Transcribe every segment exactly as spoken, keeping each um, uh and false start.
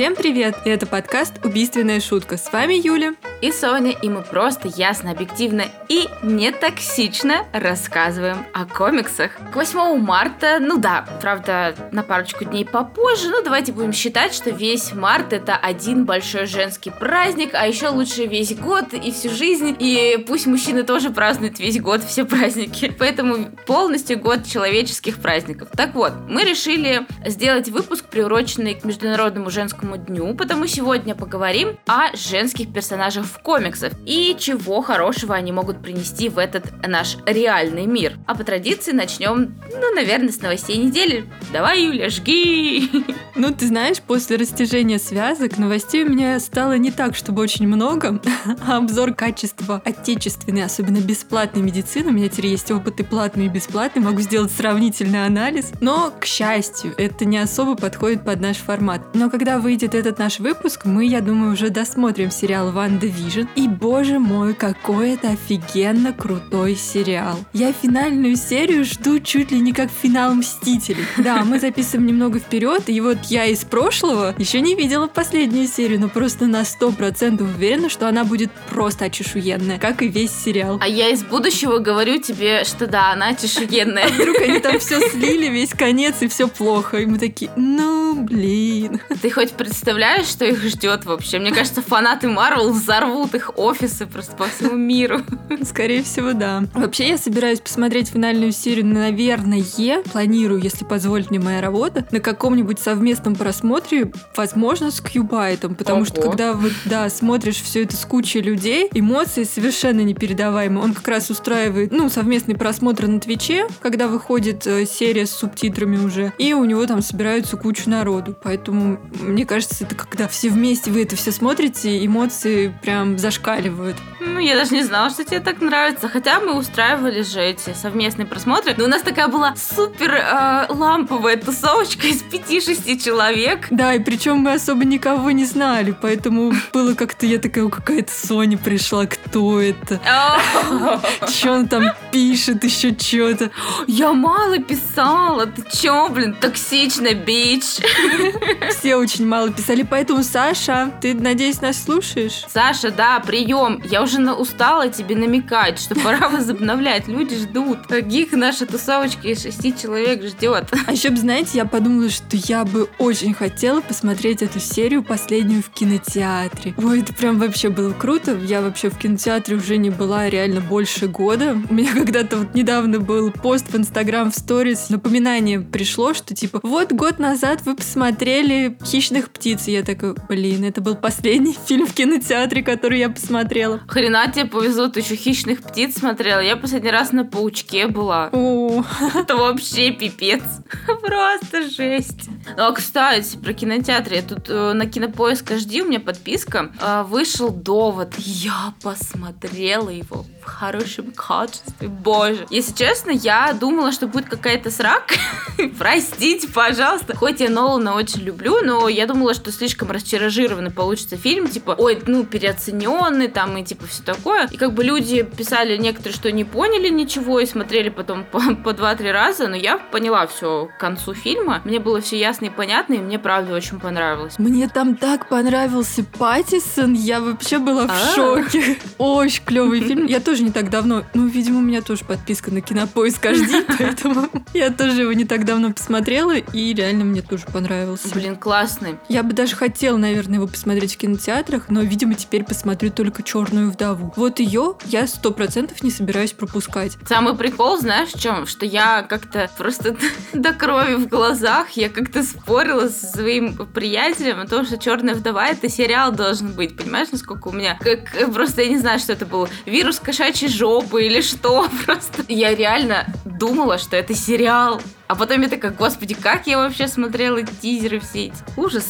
Всем привет! Это подкаст «Убийственная шутка». С вами Юля и Соня, и мы просто ясно, объективно и не токсично рассказываем о комиксах. К восьмому марта, ну да, правда, на парочку дней попозже, но давайте будем считать, что весь март — это один большой женский праздник, а еще лучше весь год и всю жизнь, и пусть мужчины тоже празднуют весь год все праздники. Поэтому полностью год человеческих праздников. Так вот, мы решили сделать выпуск, приуроченный к Международному женскому дню, потому сегодня поговорим о женских персонажах в комиксах и чего хорошего они могут принести в этот наш реальный мир. А по традиции начнем, ну, наверное, с новостей недели. Давай, Юля, жги! Ну, ты знаешь, после растяжения связок новостей у меня стало не так, чтобы очень много, а обзор качества отечественной, особенно бесплатной медицины, у меня теперь есть опыты платные и бесплатные, могу сделать сравнительный анализ, но, к счастью, это не особо подходит под наш формат. Но когда выйдет этот наш выпуск, мы, я думаю, уже досмотрим сериал «ВандаВижн», и, боже мой, какой это офигенно крутой сериал. Я финальную серию жду чуть ли не как финал «Мстителей». Да, мы записываем немного вперед, и вот я из прошлого еще не видела последнюю серию, но просто на сто процентов уверена, что она будет просто очешуенная, как и весь сериал. А я из будущего говорю тебе, что да, она очешуенная. Вдруг они там все слили, весь конец, и все плохо. И мы такие, ну блин. Ты хоть представляешь, что их ждет вообще? Мне кажется, фанаты Марвел взорвут их офисы просто по всему миру. Скорее всего, да. Вообще, я собираюсь посмотреть финальную серию, наверное, планирую, если позволит мне моя работа, на каком-нибудь совместном просмотре, возможно, с Кьюбайтом, потому Ого. что когда вот, да, смотришь все это с кучей людей, эмоции совершенно непередаваемые. Он как раз устраивает, ну, совместный просмотр на Твиче, когда выходит э, серия с субтитрами уже, и у него там собираются кучу народу. Поэтому, мне кажется, это когда все вместе вы это все смотрите, эмоции прям зашкаливают. Ну, я даже не знала, что тебе так нравится. Хотя мы устраивали же эти совместные просмотры, но у нас такая была супер э, ламповая тусовочка из пяти-шести человек. Да, и причем мы особо никого не знали, поэтому было как-то, я такая, какая-то Соня пришла, кто это? Че он там пишет, еще что-то? Я мало писала, ты че, блин, токсичная бич. Все очень мало писали, поэтому, Саша, ты, надеюсь, нас слушаешь? Саша, да, прием, я уже устала тебе намекать, что пора возобновлять, люди ждут. Гик наша тусовочка из шести человек ждет. А еще бы, знаете, я подумала, что я бы очень хотела посмотреть эту серию последнюю в кинотеатре. Ой, это прям вообще было круто. Я вообще в кинотеатре уже не была реально больше года. У меня когда-то вот недавно был пост в Инстаграм в сторис, напоминание пришло, что типа вот год назад вы посмотрели «Хищных птиц». И я такая, блин, это был последний фильм в кинотеатре, который я посмотрела. Хрена тебе повезло, ты еще «Хищных птиц» смотрела. Я последний раз на «Паучке» была. О, это вообще пипец. Просто жесть. Ну, а, кстати, про кинотеатры. Я тут э, на Кинопоиск эйч ди, у меня подписка. Э, вышел «Довод». Я посмотрела его в хорошем качестве. Боже. Если честно, я думала, что будет какая-то срака. Простите, пожалуйста. Хоть я Нолана очень люблю, но я думала, что слишком расчаражированный получится фильм. Типа, ой, ну, переоцененный там и типа все такое. И как бы люди писали некоторые, что не поняли ничего и смотрели потом по, по два-три раза, но я поняла все к концу фильма. Мне было все ясно и понятно, и мне правда очень понравилось. Мне там так понравился Паттисон, я вообще была в А-а-а. шоке. Очень клевый фильм. Я тоже не так давно, ну, видимо, у меня тоже подписка на Кинопоиск эйч ди, поэтому я тоже его не так давно посмотрела, и реально мне тоже понравился. Блин, классный. Я бы даже хотела, наверное, его посмотреть в кинотеатрах, но, видимо, теперь посмотрю только «Чёрную вдову». Вот ее я сто процентов не собираюсь пропускать. Самый прикол, знаешь, в чем? Что я как-то просто до крови в глазах, я как-то спорила со своим приятелем о том, что «Чёрная вдова» — это сериал должен быть. Понимаешь, насколько у меня... Как, просто я не знаю, что это было. Вирус кошачьей жопы или что. Просто я реально думала, что это сериал. А потом я такая, господи, как я вообще смотрела тизеры все эти. Ужас.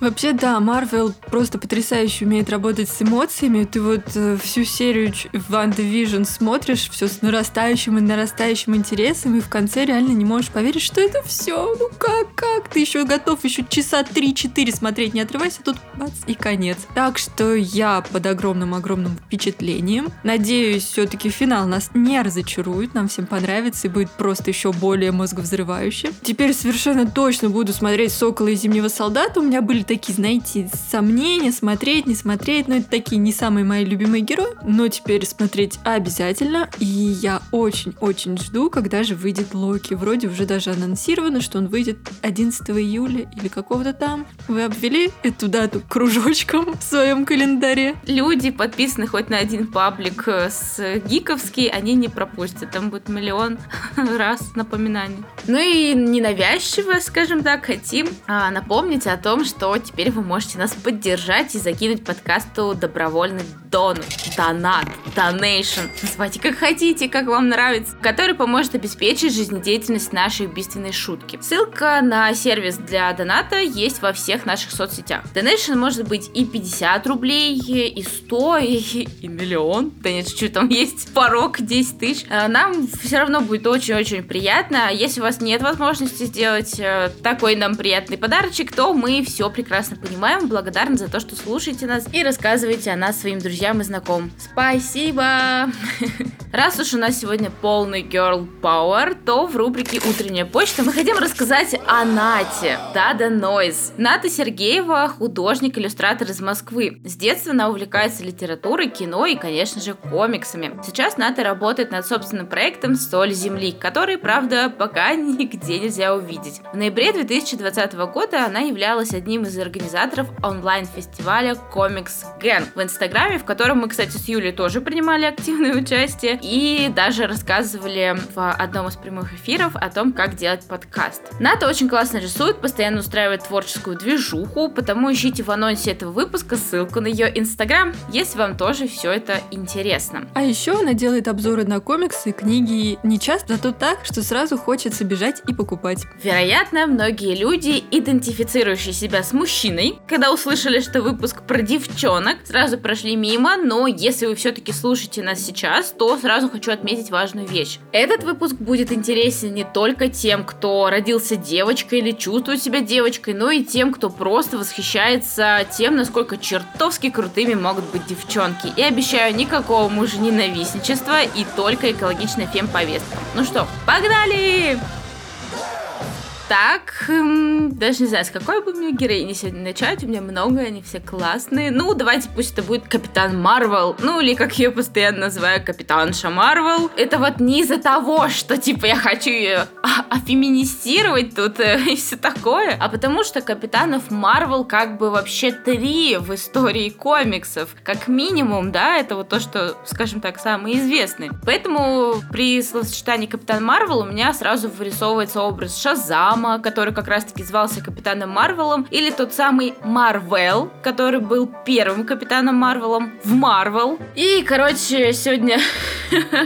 Вообще, да, Марвел просто потрясающе умеет работать с эмоциями. Ты вот э, всю серию «ВандаВижн» смотришь, все с нарастающим и нарастающим интересом, и в конце реально не можешь поверить, что это все. Ну как, как? Ты еще готов еще часа три-четыре смотреть, не отрывайся, тут бац, и конец. Так что я под огромным-огромным впечатлением. Надеюсь, все-таки финал нас не разочарует, нам всем понравится и будет просто еще более эмоционально мозговзрывающе. Теперь совершенно точно буду смотреть «Сокола и Зимнего солдата». У меня были такие, знаете, сомнения, смотреть, не смотреть. Но это такие не самые мои любимые герои. Но теперь смотреть обязательно. И я очень-очень жду, когда же выйдет Локи. Вроде уже даже анонсировано, что он выйдет одиннадцатого июля или какого-то там. Вы обвели эту дату кружочком в своем календаре. Люди, подписаны хоть на один паблик с гиковский, они не пропустят. Там будет миллион раз напоминаний. Ну и ненавязчиво, скажем так, хотим а, напомнить о том, что теперь вы можете нас поддержать и закинуть подкасту добровольный донор, донат, донейшн, называйте как хотите, как вам нравится, который поможет обеспечить жизнедеятельность нашей убийственной шутки. Ссылка на сервис для доната есть во всех наших соцсетях. Донейшн может быть и пятьдесят рублей, и сто, и, и миллион. Да нет, чуть-чуть, там есть порог десять тысяч. Нам все равно будет очень-очень приятно. Если у вас нет возможности сделать такой нам приятный подарочек, то мы все прекрасно понимаем. Благодарны за то, что слушаете нас и рассказываете о нас своим друзьям и знакомым. Спасибо! Раз уж у нас сегодня полный Girl Power, то в рубрике «Утренняя почта» мы хотим рассказать о Нате. Да-да, Нойз. Ната Сергеева, художник-иллюстратор из Москвы. С детства она увлекается литературой, кино и, конечно же, комиксами. Сейчас Ната работает над собственным проектом «Соль Земли», который, правда, пока нигде нельзя увидеть. В ноябре две тысячи двадцатого года она являлась одним из организаторов онлайн-фестиваля Comics Gang в Инстаграме, в котором мы, кстати, с Юлей тоже принимали активное участие и даже рассказывали в одном из прямых эфиров о том, как делать подкаст. Ната очень классно рисует, постоянно устраивает творческую движуху, потому ищите в анонсе этого выпуска ссылку на ее Инстаграм, если вам тоже все это интересно. А еще она делает обзоры на комиксы, книги не часто, зато так, что сразу хочется бежать и покупать. Вероятно, многие люди, идентифицирующие себя с мужчиной, когда услышали, что выпуск про девчонок, сразу прошли мимо, но если вы все-таки слушаете нас сейчас, то сразу хочу отметить важную вещь. Этот выпуск будет интересен не только тем, кто родился девочкой или чувствует себя девочкой, но и тем, кто просто восхищается тем, насколько чертовски крутыми могут быть девчонки. И обещаю, никакого мужененавистничества и только экологичная фемповестка. Ну что, погнали! Так, эм, даже не знаю, с какой бы мне героини сегодня начать, у меня много, они все классные. Ну, давайте пусть это будет Капитан Марвел, ну или, как я ее постоянно называю, Капитанша Марвел. Это вот не из-за того, что, типа, я хочу ее офеминистировать тут э, и все такое, а потому что Капитанов Марвел как бы вообще три в истории комиксов, как минимум, да, это вот то, что, скажем так, самые известные. Поэтому при словосочетании Капитан Марвел у меня сразу вырисовывается образ Шазам, который как раз-таки звался Капитаном Марвелом, или тот самый Марвел, который был первым Капитаном Марвелом в Марвел. И, короче, сегодня,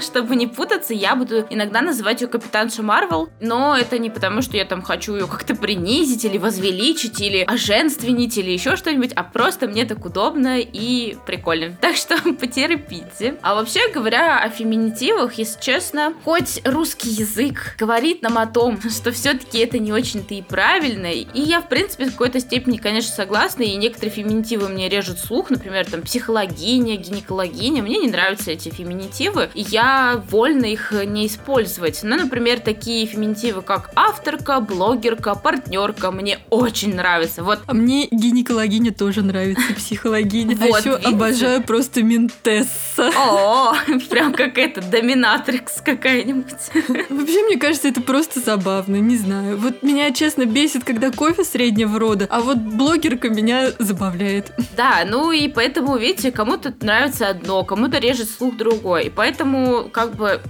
чтобы не путаться, я буду иногда называть ее Капитаншу Марвел, но это не потому, что я там хочу ее как-то принизить, или возвеличить, или оженственить, или еще что-нибудь, а просто мне так удобно и прикольно. Так что потерпите. А вообще, говоря о феминитивах, если честно, хоть русский язык говорит нам о том, что все-таки это не очень-то и правильно, и я, в принципе, в какой-то степени, конечно, согласна, и некоторые феминитивы мне режут слух, например, там, психологиня, гинекологиня, мне не нравятся эти феминитивы, и я вольна их не использовать. Ну, например, такие феминитивы, как авторка, блогерка, партнерка, мне очень нравятся. Вот. А мне гинекологиня тоже нравится, психологиня. А еще обожаю просто ментесса. О, прям как эта доминатрикс какая-нибудь. Вообще, мне кажется, это просто забавно, не знаю. Вот меня, честно, бесит, когда кофе среднего рода, а вот блогерка меня забавляет. Да, ну и поэтому, видите, кому-то нравится одно, кому-то режет слух другое. И поэтому, как бы,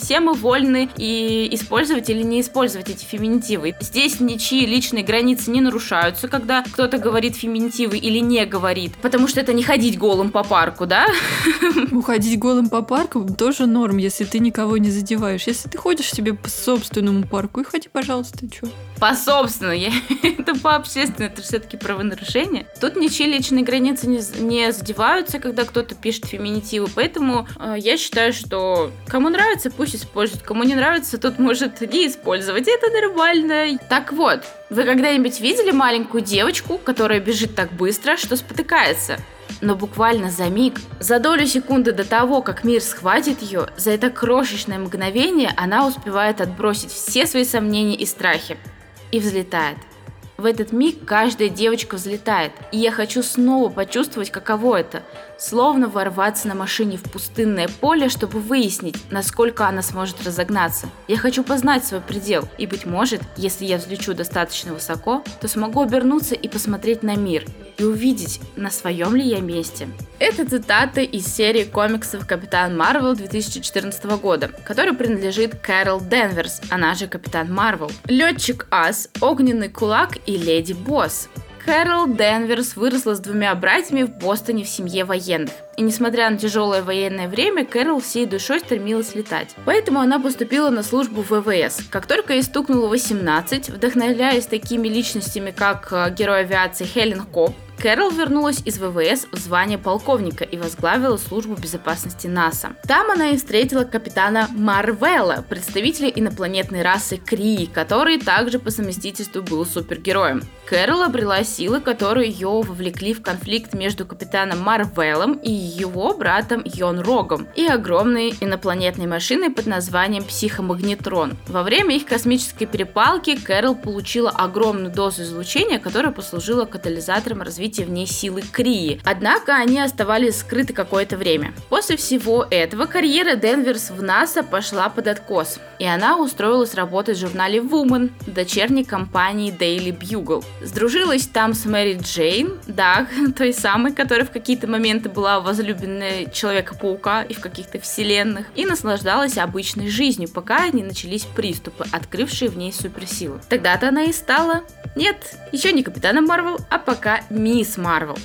все мы вольны и использовать или не использовать эти феминитивы. Здесь ничьи личные границы не нарушаются, когда кто-то говорит феминитивы или не говорит. Потому что это не ходить голым по парку, да? Ну, ходить голым по парку тоже норм, если ты никого не задеваешь. Если ты ходишь себе по собственному парку и ходи, пожалуйста, чё? По собственному, я это по общественному, это все-таки правонарушение. Тут ничьи личные границы не, не задеваются, когда кто-то пишет феминитивы, поэтому э, я считаю, что кому нравится, пусть использует, кому не нравится, тот может не использовать, это нормально. Так вот, вы когда-нибудь видели маленькую девочку, которая бежит так быстро, что спотыкается? Но буквально за миг, за долю секунды до того, как мир схватит ее, за это крошечное мгновение она успевает отбросить все свои сомнения и страхи. И взлетает. В этот миг каждая девочка взлетает, и я хочу снова почувствовать, каково это. Словно ворваться на машине в пустынное поле, чтобы выяснить, насколько она сможет разогнаться. Я хочу познать свой предел, и, быть может, если я взлечу достаточно высоко, то смогу обернуться и посмотреть на мир, и увидеть, на своем ли я месте. Это цитата из серии комиксов «Капитан Марвел» две тысячи четырнадцатого года, который принадлежит Кэрол Денверс, она же Капитан Марвел. Летчик Ас, Огненный Кулак и Леди Босс. Кэрол Денверс выросла с двумя братьями в Бостоне в семье военных. И несмотря на тяжелое военное время, Кэрол всей душой стремилась летать. Поэтому она поступила на службу в ВВС. Как только ей стукнуло восемнадцать, вдохновляясь такими личностями, как герой авиации Хелен Коб, Кэрол вернулась из ВВС в звание полковника и возглавила службу безопасности НАСА. Там она и встретила капитана Марвела, представителя инопланетной расы Крии, который также по совместительству был супергероем. Кэрол обрела силы, которые ее вовлекли в конфликт между капитаном Марвелом и его братом Йон Рогом и огромной инопланетной машиной под названием Психомагнетрон. Во время их космической перепалки Кэрол получила огромную дозу излучения, которая послужила катализатором развития в ней силы Крии, однако они оставались скрыты какое-то время. После всего этого карьера Денверс в НАСА пошла под откос, и она устроилась работать в журнале Woman, дочерней компании Daily Bugle. Сдружилась там с Мэри Джейн, да, той самой, которая в какие-то моменты была возлюбленной Человека-паука и в каких-то вселенных, и наслаждалась обычной жизнью, пока не начались приступы, открывшие в ней суперсилы. Тогда-то она и стала, нет, еще не Капитаном Марвел, а пока Мисс Марвел.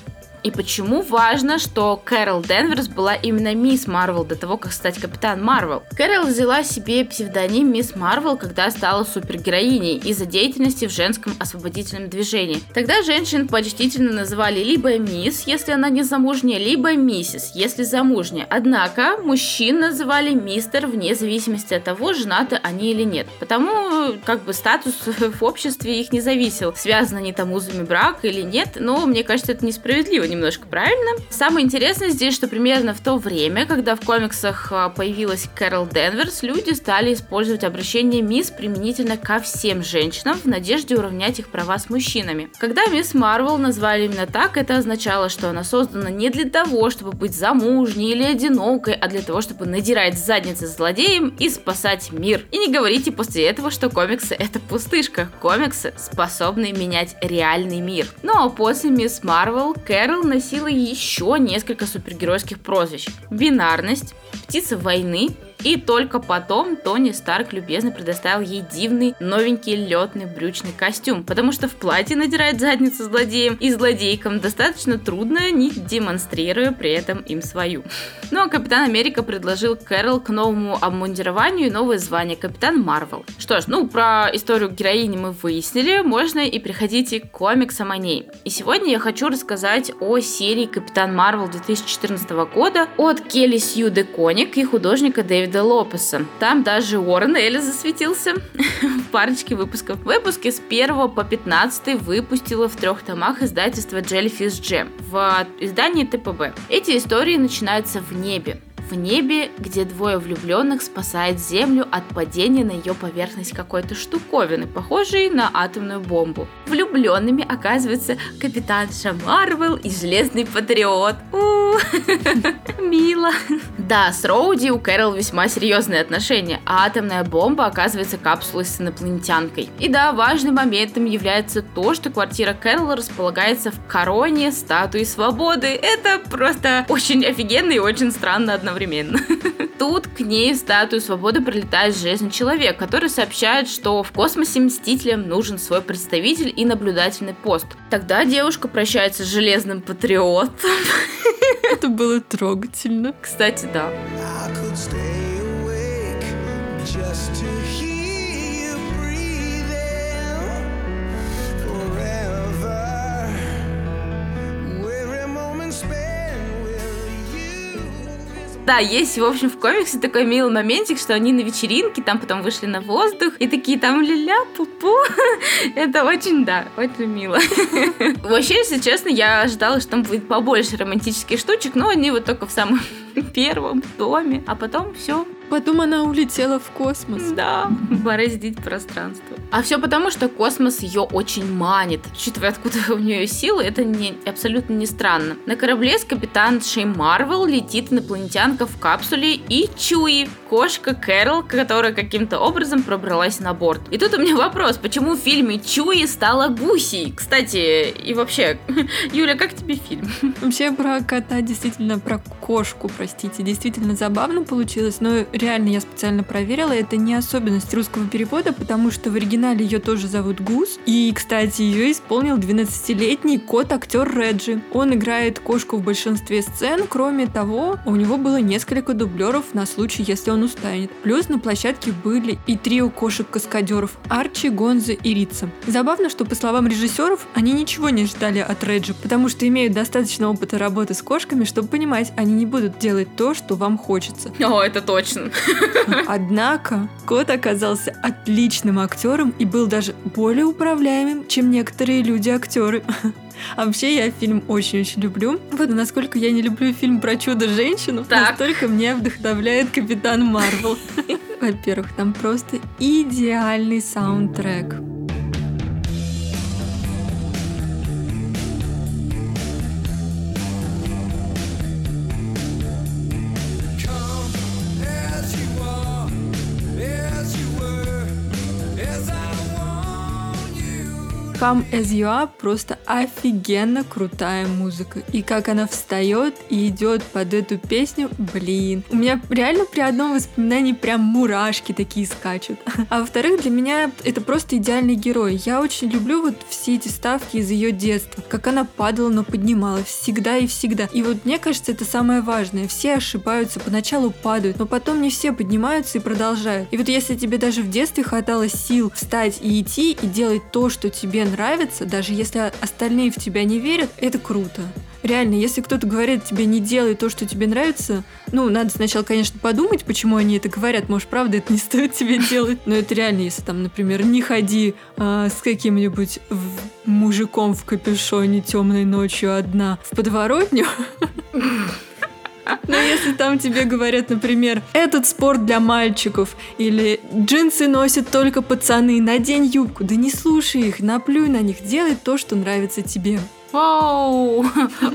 И почему важно, что Кэрол Денверс была именно Мисс Марвел до того, как стать Капитан Марвел? Кэрол взяла себе псевдоним Мисс Марвел, когда стала супергероиней из-за деятельности в женском освободительном движении. Тогда женщин почтительно называли либо Мисс, если она не замужняя, либо Миссис, если замужняя. Однако мужчин называли Мистер вне зависимости от того, женаты они или нет. Потому как бы статус в обществе их не зависел, связаны они там узами брака или нет, но мне кажется, это несправедливо. Немножко правильно. Самое интересное здесь, что примерно в то время, когда в комиксах появилась Кэрол Денверс, люди стали использовать обращение «мисс» применительно ко всем женщинам в надежде уравнять их права с мужчинами. Когда Мисс Марвел назвали именно так, это означало, что она создана не для того, чтобы быть замужней или одинокой, а для того, чтобы надирать задницы злодеям и спасать мир. И не говорите после этого, что комиксы — это пустышка. Комиксы способны менять реальный мир. Ну а после Мисс Марвел Кэрол носила еще несколько супергеройских прозвищ: Бинарность, Птица войны, и только потом Тони Старк любезно предоставил ей дивный новенький летный брючный костюм, потому что в платье надирать задницу злодеям и злодейкам достаточно трудно, не демонстрируя при этом им свою. Ну а Капитан Америка предложил Кэрол к новому обмундированию и новое звание Капитан Марвел. Что ж, ну про историю героини мы выяснили, можно и переходите к комиксам о ней. И сегодня я хочу рассказать о серии Капитан Марвел две тысячи четырнадцатого года от Келли Сью де Коник и художника Дэвида Лопеса. Там даже Уоррен Эллис засветился в парочке выпусков. Выпуски с первого по пятнадцатый выпустила в трех томах издательство Jellyfish Jam в издании ТПБ. Эти истории начинаются в небе. В небе, где двое влюбленных спасает Землю от падения на ее поверхность какой-то штуковины, похожей на атомную бомбу. Влюбленными оказывается Капитанша Марвел и Железный Патриот. У-у-у, мило. Да, с Роуди у Кэрол весьма серьезные отношения, а атомная бомба оказывается капсулой с инопланетянкой. И да, важным моментом является то, что квартира Кэрол располагается в короне статуи свободы. Это просто очень офигенно и очень странно одновременно. Тут к ней в статую свободы прилетает Железный Человек, который сообщает, что в космосе Мстителям нужен свой представитель и наблюдательный пост. Тогда девушка прощается с Железным Патриотом. Это было трогательно. Кстати, да. Да, есть, в общем, в комиксе такой милый моментик, что они на вечеринке, там потом вышли на воздух, и такие там ля-ля, пу-пу. Это очень, да, очень мило. Вообще, если честно, я ожидала, что там будет побольше романтических штучек, но они вот только в самом первом томе, а потом все. Потом она улетела в космос. Да, бороздить пространство. А все потому, что космос ее очень манит. Учитывая, откуда у нее силы, это не, абсолютно не странно. На корабле с капитан Шей Марвел летит инопланетянка в капсуле и Чуи, кошка Кэрол, которая каким-то образом пробралась на борт. И тут у меня вопрос, почему в фильме Чуи стала гусей? Кстати, и вообще, Юля, как тебе фильм? Вообще про кота, действительно, про кошку, простите, действительно забавно получилось, но реально, я специально проверила, это не особенность русского перевода, потому что в оригинале ее тоже зовут Гус. И, кстати, ее исполнил двенадцатилетний кот-актер Реджи. Он играет кошку в большинстве сцен, кроме того, у него было несколько дублеров на случай, если он устанет. Плюс на площадке были и трио кошек-каскадеров Арчи, Гонзо и Рица. Забавно, что, по словам режиссеров, они ничего не ждали от Реджи, потому что имеют достаточно опыта работы с кошками, чтобы понимать, они не будут делать то, что вам хочется. О, это точно. Однако кот оказался отличным актером и был даже более управляемым, чем некоторые люди-актеры. А вообще я фильм очень-очень люблю. Вот насколько я не люблю фильм про чудо-женщину, так, настолько меня вдохновляет Капитан Марвел. Во-первых, там просто идеальный саундтрек. Come As You Are просто офигенно крутая музыка. И как она встает и идет под эту песню, блин. У меня реально при одном воспоминании прям мурашки такие скачут. А во-вторых, для меня это просто идеальный герой. Я очень люблю вот все эти ставки из ее детства. Как она падала, но поднималась всегда и всегда. И вот мне кажется, это самое важное. Все ошибаются, поначалу падают, но потом не все поднимаются и продолжают. И вот если тебе даже в детстве хватало сил встать и идти, и делать то, что тебе нравится, даже если остальные в тебя не верят, это круто. Реально, если кто-то говорит тебе «не делай то, что тебе нравится», ну, надо сначала, конечно, подумать, почему они это говорят, может, правда, это не стоит тебе делать, но это реально, если там, например, не ходи а, с каким-нибудь в... мужиком в капюшоне темной ночью одна в подворотню. Но если там тебе говорят, например, этот спорт для мальчиков, или джинсы носят только пацаны, надень юбку, да не слушай их, наплюй на них, делай то, что нравится тебе. Вау,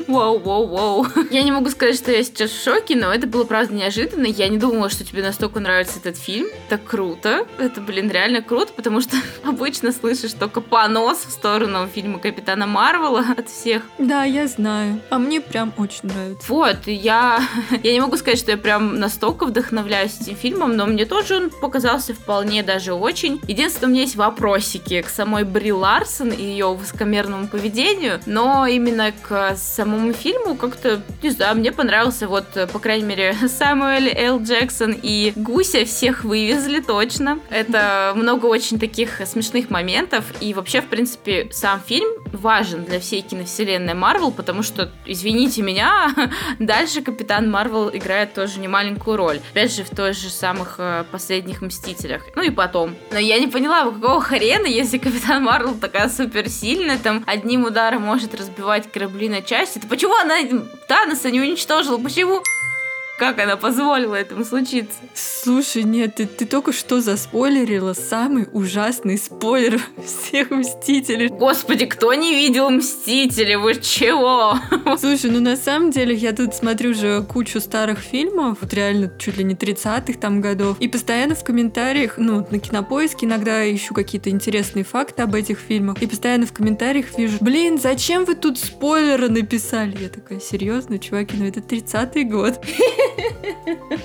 вау, вау, вау. Я не могу сказать, что я сейчас в шоке, но это было, правда, неожиданно. Я не думала, что тебе настолько нравится этот фильм. Так круто. Это, блин, реально круто, потому что обычно слышишь только понос в сторону фильма Капитана Марвела от всех. Да, я знаю. А мне прям очень нравится. Вот, я... Я не могу сказать, что я прям настолько вдохновляюсь этим фильмом, но мне тоже он показался вполне даже очень. Единственное, у меня есть вопросики к самой Бри Ларсон и ее высокомерному поведению, но Но именно к самому фильму как-то, не знаю, мне понравился, вот, по крайней мере, Сэмюэль Л. Джексон и Гуся всех вывезли точно. Это много очень таких смешных моментов, и вообще, в принципе, сам фильм важен для всей киновселенной Марвел, потому что, извините меня, дальше Капитан Марвел играет тоже немаленькую роль. Опять же, в той же самых последних Мстителях. Ну и потом. Но я не поняла, какого хрена, если Капитан Марвел такая суперсильная, там, одним ударом может разбивать корабли на части. Это почему она Таноса не уничтожила? Почему? Как она позволила этому случиться? Слушай, нет, ты, ты только что заспойлерила самый ужасный спойлер всех Мстителей. Господи, кто не видел Мстители? Вы чего? Слушай, ну на самом деле я тут смотрю же кучу старых фильмов, вот реально чуть ли не тридцатых там годов, и постоянно в комментариях, ну на Кинопоиске иногда ищу какие-то интересные факты об этих фильмах, и постоянно в комментариях вижу, блин, зачем вы тут спойлеры написали? Я такая, серьезно, чуваки, ну это тридцатый год.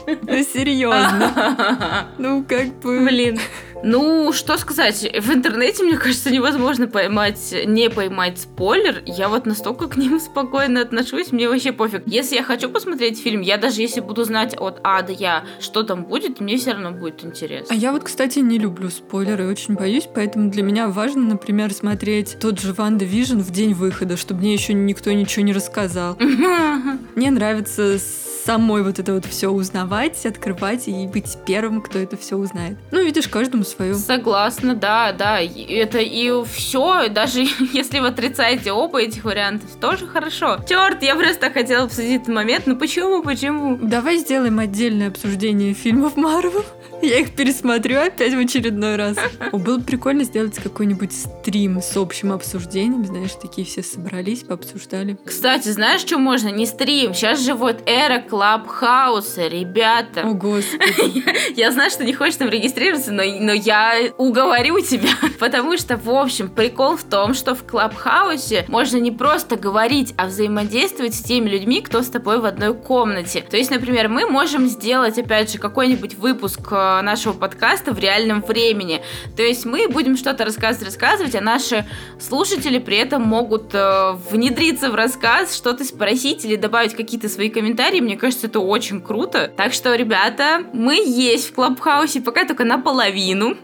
Ну, серьезно. Ну, как бы... Блин. Ну, что сказать, в интернете, мне кажется, невозможно поймать, не поймать спойлер. Я вот настолько к нему спокойно отношусь, мне вообще пофиг. Если я хочу посмотреть фильм, я даже если буду знать от А до Я, что там будет, мне все равно будет интересно. А я вот, кстати, не люблю спойлеры, очень боюсь, поэтому для меня важно, например, смотреть тот же ВандаВижн в день выхода, чтобы мне еще никто ничего не рассказал. Мне нравится самой вот это вот все узнавать, открывать и быть первым, кто это все узнает. Ну, видишь, каждому свое. Согласна, да, да. Это и все, даже если вы отрицаете оба этих вариантов, тоже хорошо. Черт, я просто хотела обсудить этот момент, ну почему, почему? Давай сделаем отдельное обсуждение фильмов Марвел. Я их пересмотрю опять в очередной раз. О, было бы прикольно сделать какой-нибудь стрим с общим обсуждением, знаешь, такие все собрались, пообсуждали. Кстати, знаешь, что можно? Не стрим, сейчас же вот эра клабхауса, ребята. О, господи. Я знаю, что не хочешь там регистрироваться, но, но я уговорю тебя. Потому что, в общем, прикол в том, что в клабхаусе можно не просто говорить, а взаимодействовать с теми людьми, кто с тобой в одной комнате. То есть, например, мы можем сделать, опять же, какой-нибудь выпуск нашего подкаста в реальном времени. То есть мы будем что-то рассказывать, рассказывать, а наши слушатели при этом могут э, внедриться в рассказ, что-то спросить или добавить какие-то свои комментарии. Мне кажется, это очень круто. Так что, ребята, мы есть в Клабхаусе, пока только наполовину.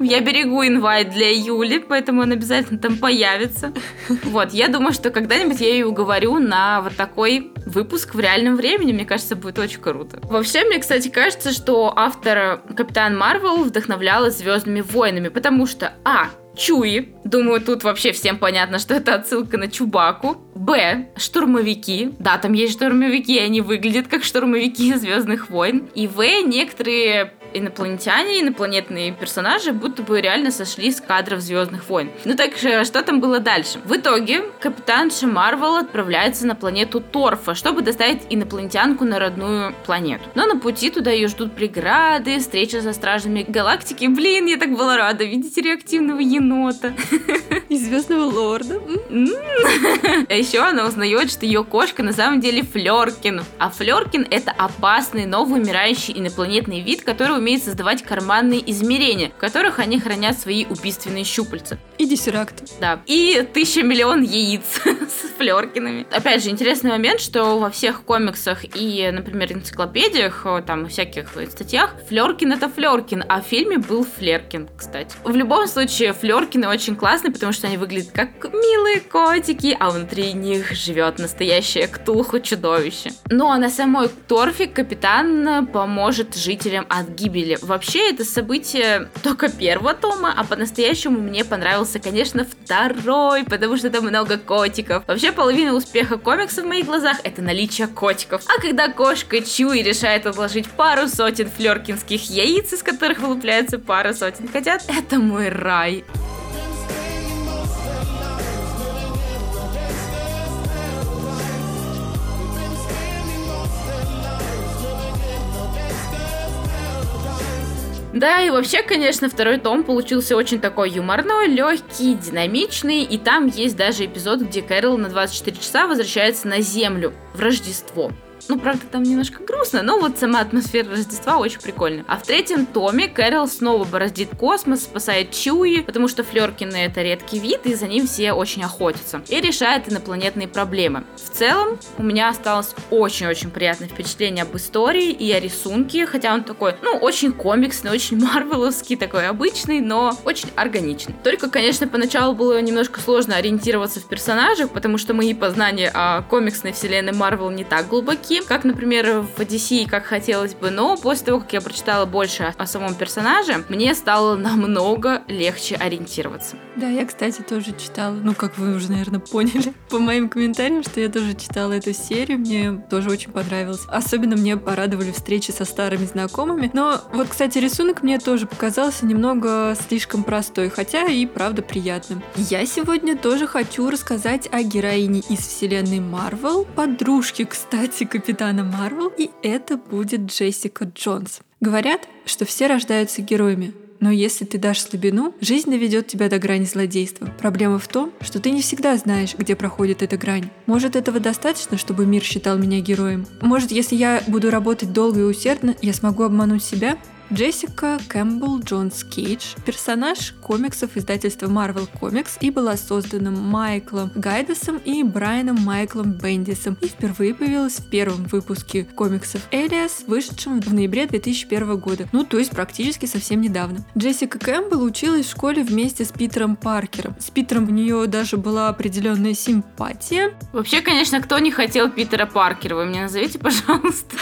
Я берегу инвайт для Юли, поэтому он обязательно там появится. Вот, я думаю, что когда-нибудь я ее уговорю на вот такой выпуск в реальном времени. Мне кажется, будет очень круто. Вообще, мне, кстати, кажется, что автор Капитан Марвел вдохновлялась Звездными войнами, потому что а. Чуи. Думаю, тут вообще всем понятно, что это отсылка на Чубаку. Б. Штурмовики. Да, там есть штурмовики, они выглядят как штурмовики Звездных войн. И В. Некоторые инопланетяне, инопланетные персонажи будто бы реально сошли с кадров Звездных войн. Ну так что там было дальше? В итоге капитанша Марвел отправляется на планету Торфа, чтобы доставить инопланетянку на родную планету. Но на пути туда ее ждут преграды, встреча со стражами галактики. Блин, я так была рада видеть реактивного енота. Известного лорда. А еще она узнает, что ее кошка на самом деле Флеркин. А Флеркин это опасный, новый, умирающий инопланетный вид, который умеет создавать карманные измерения, в которых они хранят свои убийственные щупальца. И диссеракт. Да. И тысяча миллион яиц с Флеркинами. Опять же, интересный момент, что во всех комиксах и, например, энциклопедиях, там, всяких статьях, Флеркин это Флеркин, а в фильме был Флеркин, кстати. В любом случае, Флеркины очень классные, потому что они выглядят как милые котики, а внутри них живет настоящее Ктулху-чудовище. Ну а на самой торфе капитан поможет жителям от гибели. Вообще, это событие только первого тома, а по-настоящему мне понравился, конечно, второй, потому что там много котиков. Вообще, половина успеха комикса в моих глазах — это наличие котиков. А когда кошка Чуи решает отложить пару сотен флеркинских яиц, из которых вылупляются пару сотен котят, это мой рай. Да, и вообще, конечно, второй том получился очень такой юморной, легкий, динамичный, и там есть даже эпизод, где Кэрол на двадцать четыре часа возвращается на Землю в Рождество. Ну, правда, там немножко грустно, но вот сама атмосфера Рождества очень прикольная. А в третьем томе Кэрол снова бороздит космос, спасает Чуи, потому что Флеркины это редкий вид, и за ним все очень охотятся. И решает инопланетные проблемы. В целом, у меня осталось очень-очень приятное впечатление об истории и о рисунке, хотя он такой, ну, очень комиксный, очень марвеловский, такой обычный, но очень органичный. Только, конечно, поначалу было немножко сложно ориентироваться в персонажах, потому что мои познания о комиксной вселенной Марвел не так глубоки, как, например, в Одиссее, как хотелось бы, но после того, как я прочитала больше о самом персонаже, мне стало намного легче ориентироваться. Да, я, кстати, тоже читала, ну, как вы уже, наверное, поняли по моим комментариям, что я тоже читала эту серию, мне тоже очень понравилось. Особенно мне порадовали встречи со старыми знакомыми, но вот, кстати, рисунок мне тоже показался немного слишком простой, хотя и, правда, приятным. Я сегодня тоже хочу рассказать о героине из вселенной Марвел, подружке, кстати, как Капитана Марвел, и это будет Джессика Джонс. Говорят, что все рождаются героями, но если ты дашь слабину, жизнь доведет тебя до грани злодейства. Проблема в том, что ты не всегда знаешь, где проходит эта грань. Может, этого достаточно, чтобы мир считал меня героем? Может, если я буду работать долго и усердно, я смогу обмануть себя? Джессика Кэмпбелл Джонс Кейдж, персонаж комиксов издательства Marvel Comics, и была создана Майклом Гайдесом и Брайаном Майклом Бендисом и впервые появилась в первом выпуске комиксов «Элиас», вышедшем в ноябре две тысячи первого года, ну то есть практически совсем недавно. Джессика Кэмпбелл училась в школе вместе с Питером Паркером. С Питером у нее даже была определенная симпатия. Вообще, конечно, кто не хотел Питера Паркера, вы мне назовите, пожалуйста.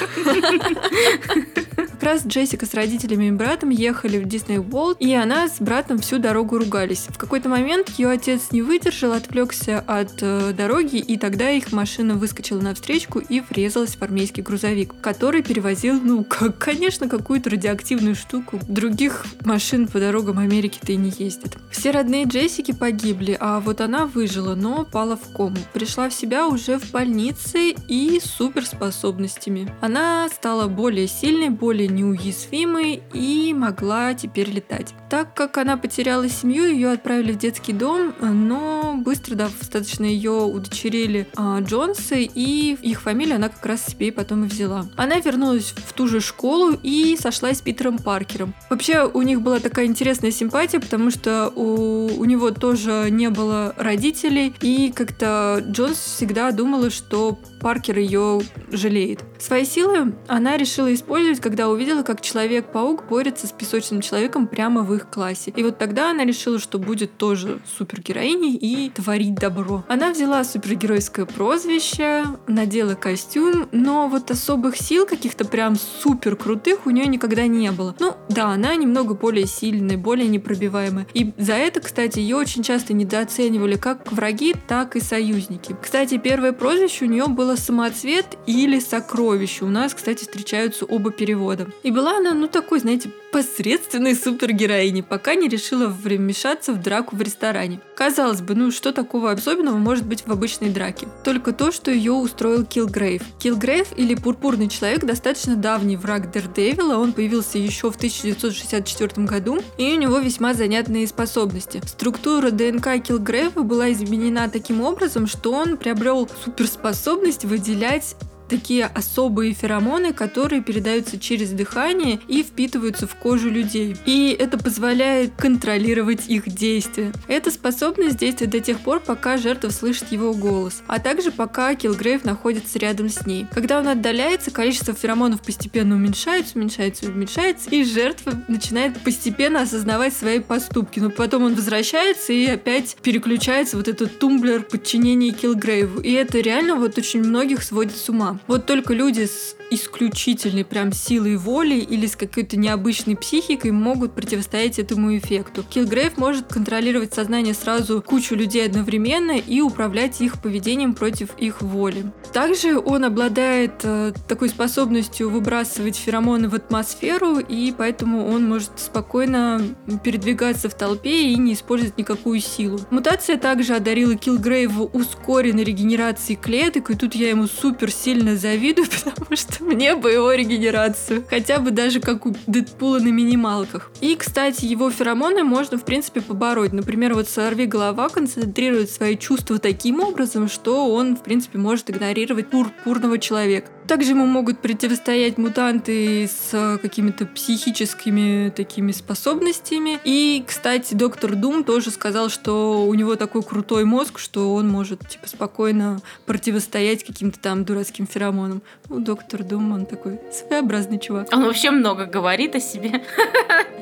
Как раз Джессика с родителями и братом ехали в Disney World, и она с братом всю дорогу ругались. В какой-то момент ее отец не выдержал, отвлекся от э, дороги, и тогда их машина выскочила навстречку и врезалась в армейский грузовик, который перевозил, ну, как, конечно, какую-то радиоактивную штуку. Других машин по дорогам Америки-то и не ездит. Все родные Джессики погибли, а вот она выжила, но пала в кому. Пришла в себя уже в больнице и суперспособностями. Она стала более сильной, более неуязвимой и могла теперь летать. Так как она потеряла семью, ее отправили в детский дом, но быстро, да, достаточно ее удочерили а, Джонсы, и их фамилию она как раз себе и потом и взяла. Она вернулась в ту же школу и сошлась с Питером Паркером. Вообще, у них была такая интересная симпатия, потому что у, у него тоже не было родителей, и как-то Джонс всегда думала, что Паркер ее жалеет. Свои силы она решила использовать, когда увидела, как Человек-паук борется с песочным человеком прямо в их классе. И вот тогда она решила, что будет тоже супергероиней и творить добро. Она взяла супергеройское прозвище, надела костюм, но вот особых сил каких-то прям супер крутых у нее никогда не было. Ну да, она немного более сильная, более непробиваемая. И за это, кстати, ее очень часто недооценивали как враги, так и союзники. Кстати, первое прозвище у нее было «Самоцвет» или «Сокровище». У нас, кстати, встречаются оба перевода. И была она, ну, такой, знаете, посредственной супергероиней, пока не решила вмешаться в драку в ресторане. Казалось бы, ну, что такого особенного может быть в обычной драке? Только то, что ее устроил Килгрейв. Килгрейв, или Пурпурный Человек, достаточно давний враг Дэрдевила. Он появился еще в тысяча девятьсот шестьдесят четвёртом году, и у него весьма занятные способности. Структура ДНК Килгрейва была изменена таким образом, что он приобрел суперспособность выделять такие особые феромоны, которые передаются через дыхание и впитываются в кожу людей. И это позволяет контролировать их действия. Эта способность действует до тех пор, пока жертва слышит его голос, а также пока Килгрейв находится рядом с ней. Когда он отдаляется, количество феромонов постепенно уменьшается, уменьшается, уменьшается, и жертва начинает постепенно осознавать свои поступки. Но потом он возвращается и опять переключается вот этот тумблер подчинения Килгрейву. И это реально вот очень многих сводит с ума. Вот только люди с исключительной прям силой воли или с какой-то необычной психикой могут противостоять этому эффекту. Килгрейв может контролировать сознание сразу кучу людей одновременно и управлять их поведением против их воли. Также он обладает э, такой способностью выбрасывать феромоны в атмосферу, и поэтому он может спокойно передвигаться в толпе и не использовать никакую силу. Мутация также одарила Килгрейва ускоренной регенерацией клеток, и тут я ему супер сильно завидую, потому что мне бы его регенерацию. Хотя бы даже как у Дэдпула на минималках. И, кстати, его феромоны можно, в принципе, побороть. Например, вот Сорвиголова концентрирует свои чувства таким образом, что он, в принципе, может игнорировать Пурпурного Человека. Также ему могут противостоять мутанты с какими-то психическими такими способностями. И, кстати, доктор Дум тоже сказал, что у него такой крутой мозг, что он может типа спокойно противостоять каким-то там дурацким феромоном. Ну, доктор Дум, он такой своеобразный чувак. Он вообще много говорит о себе,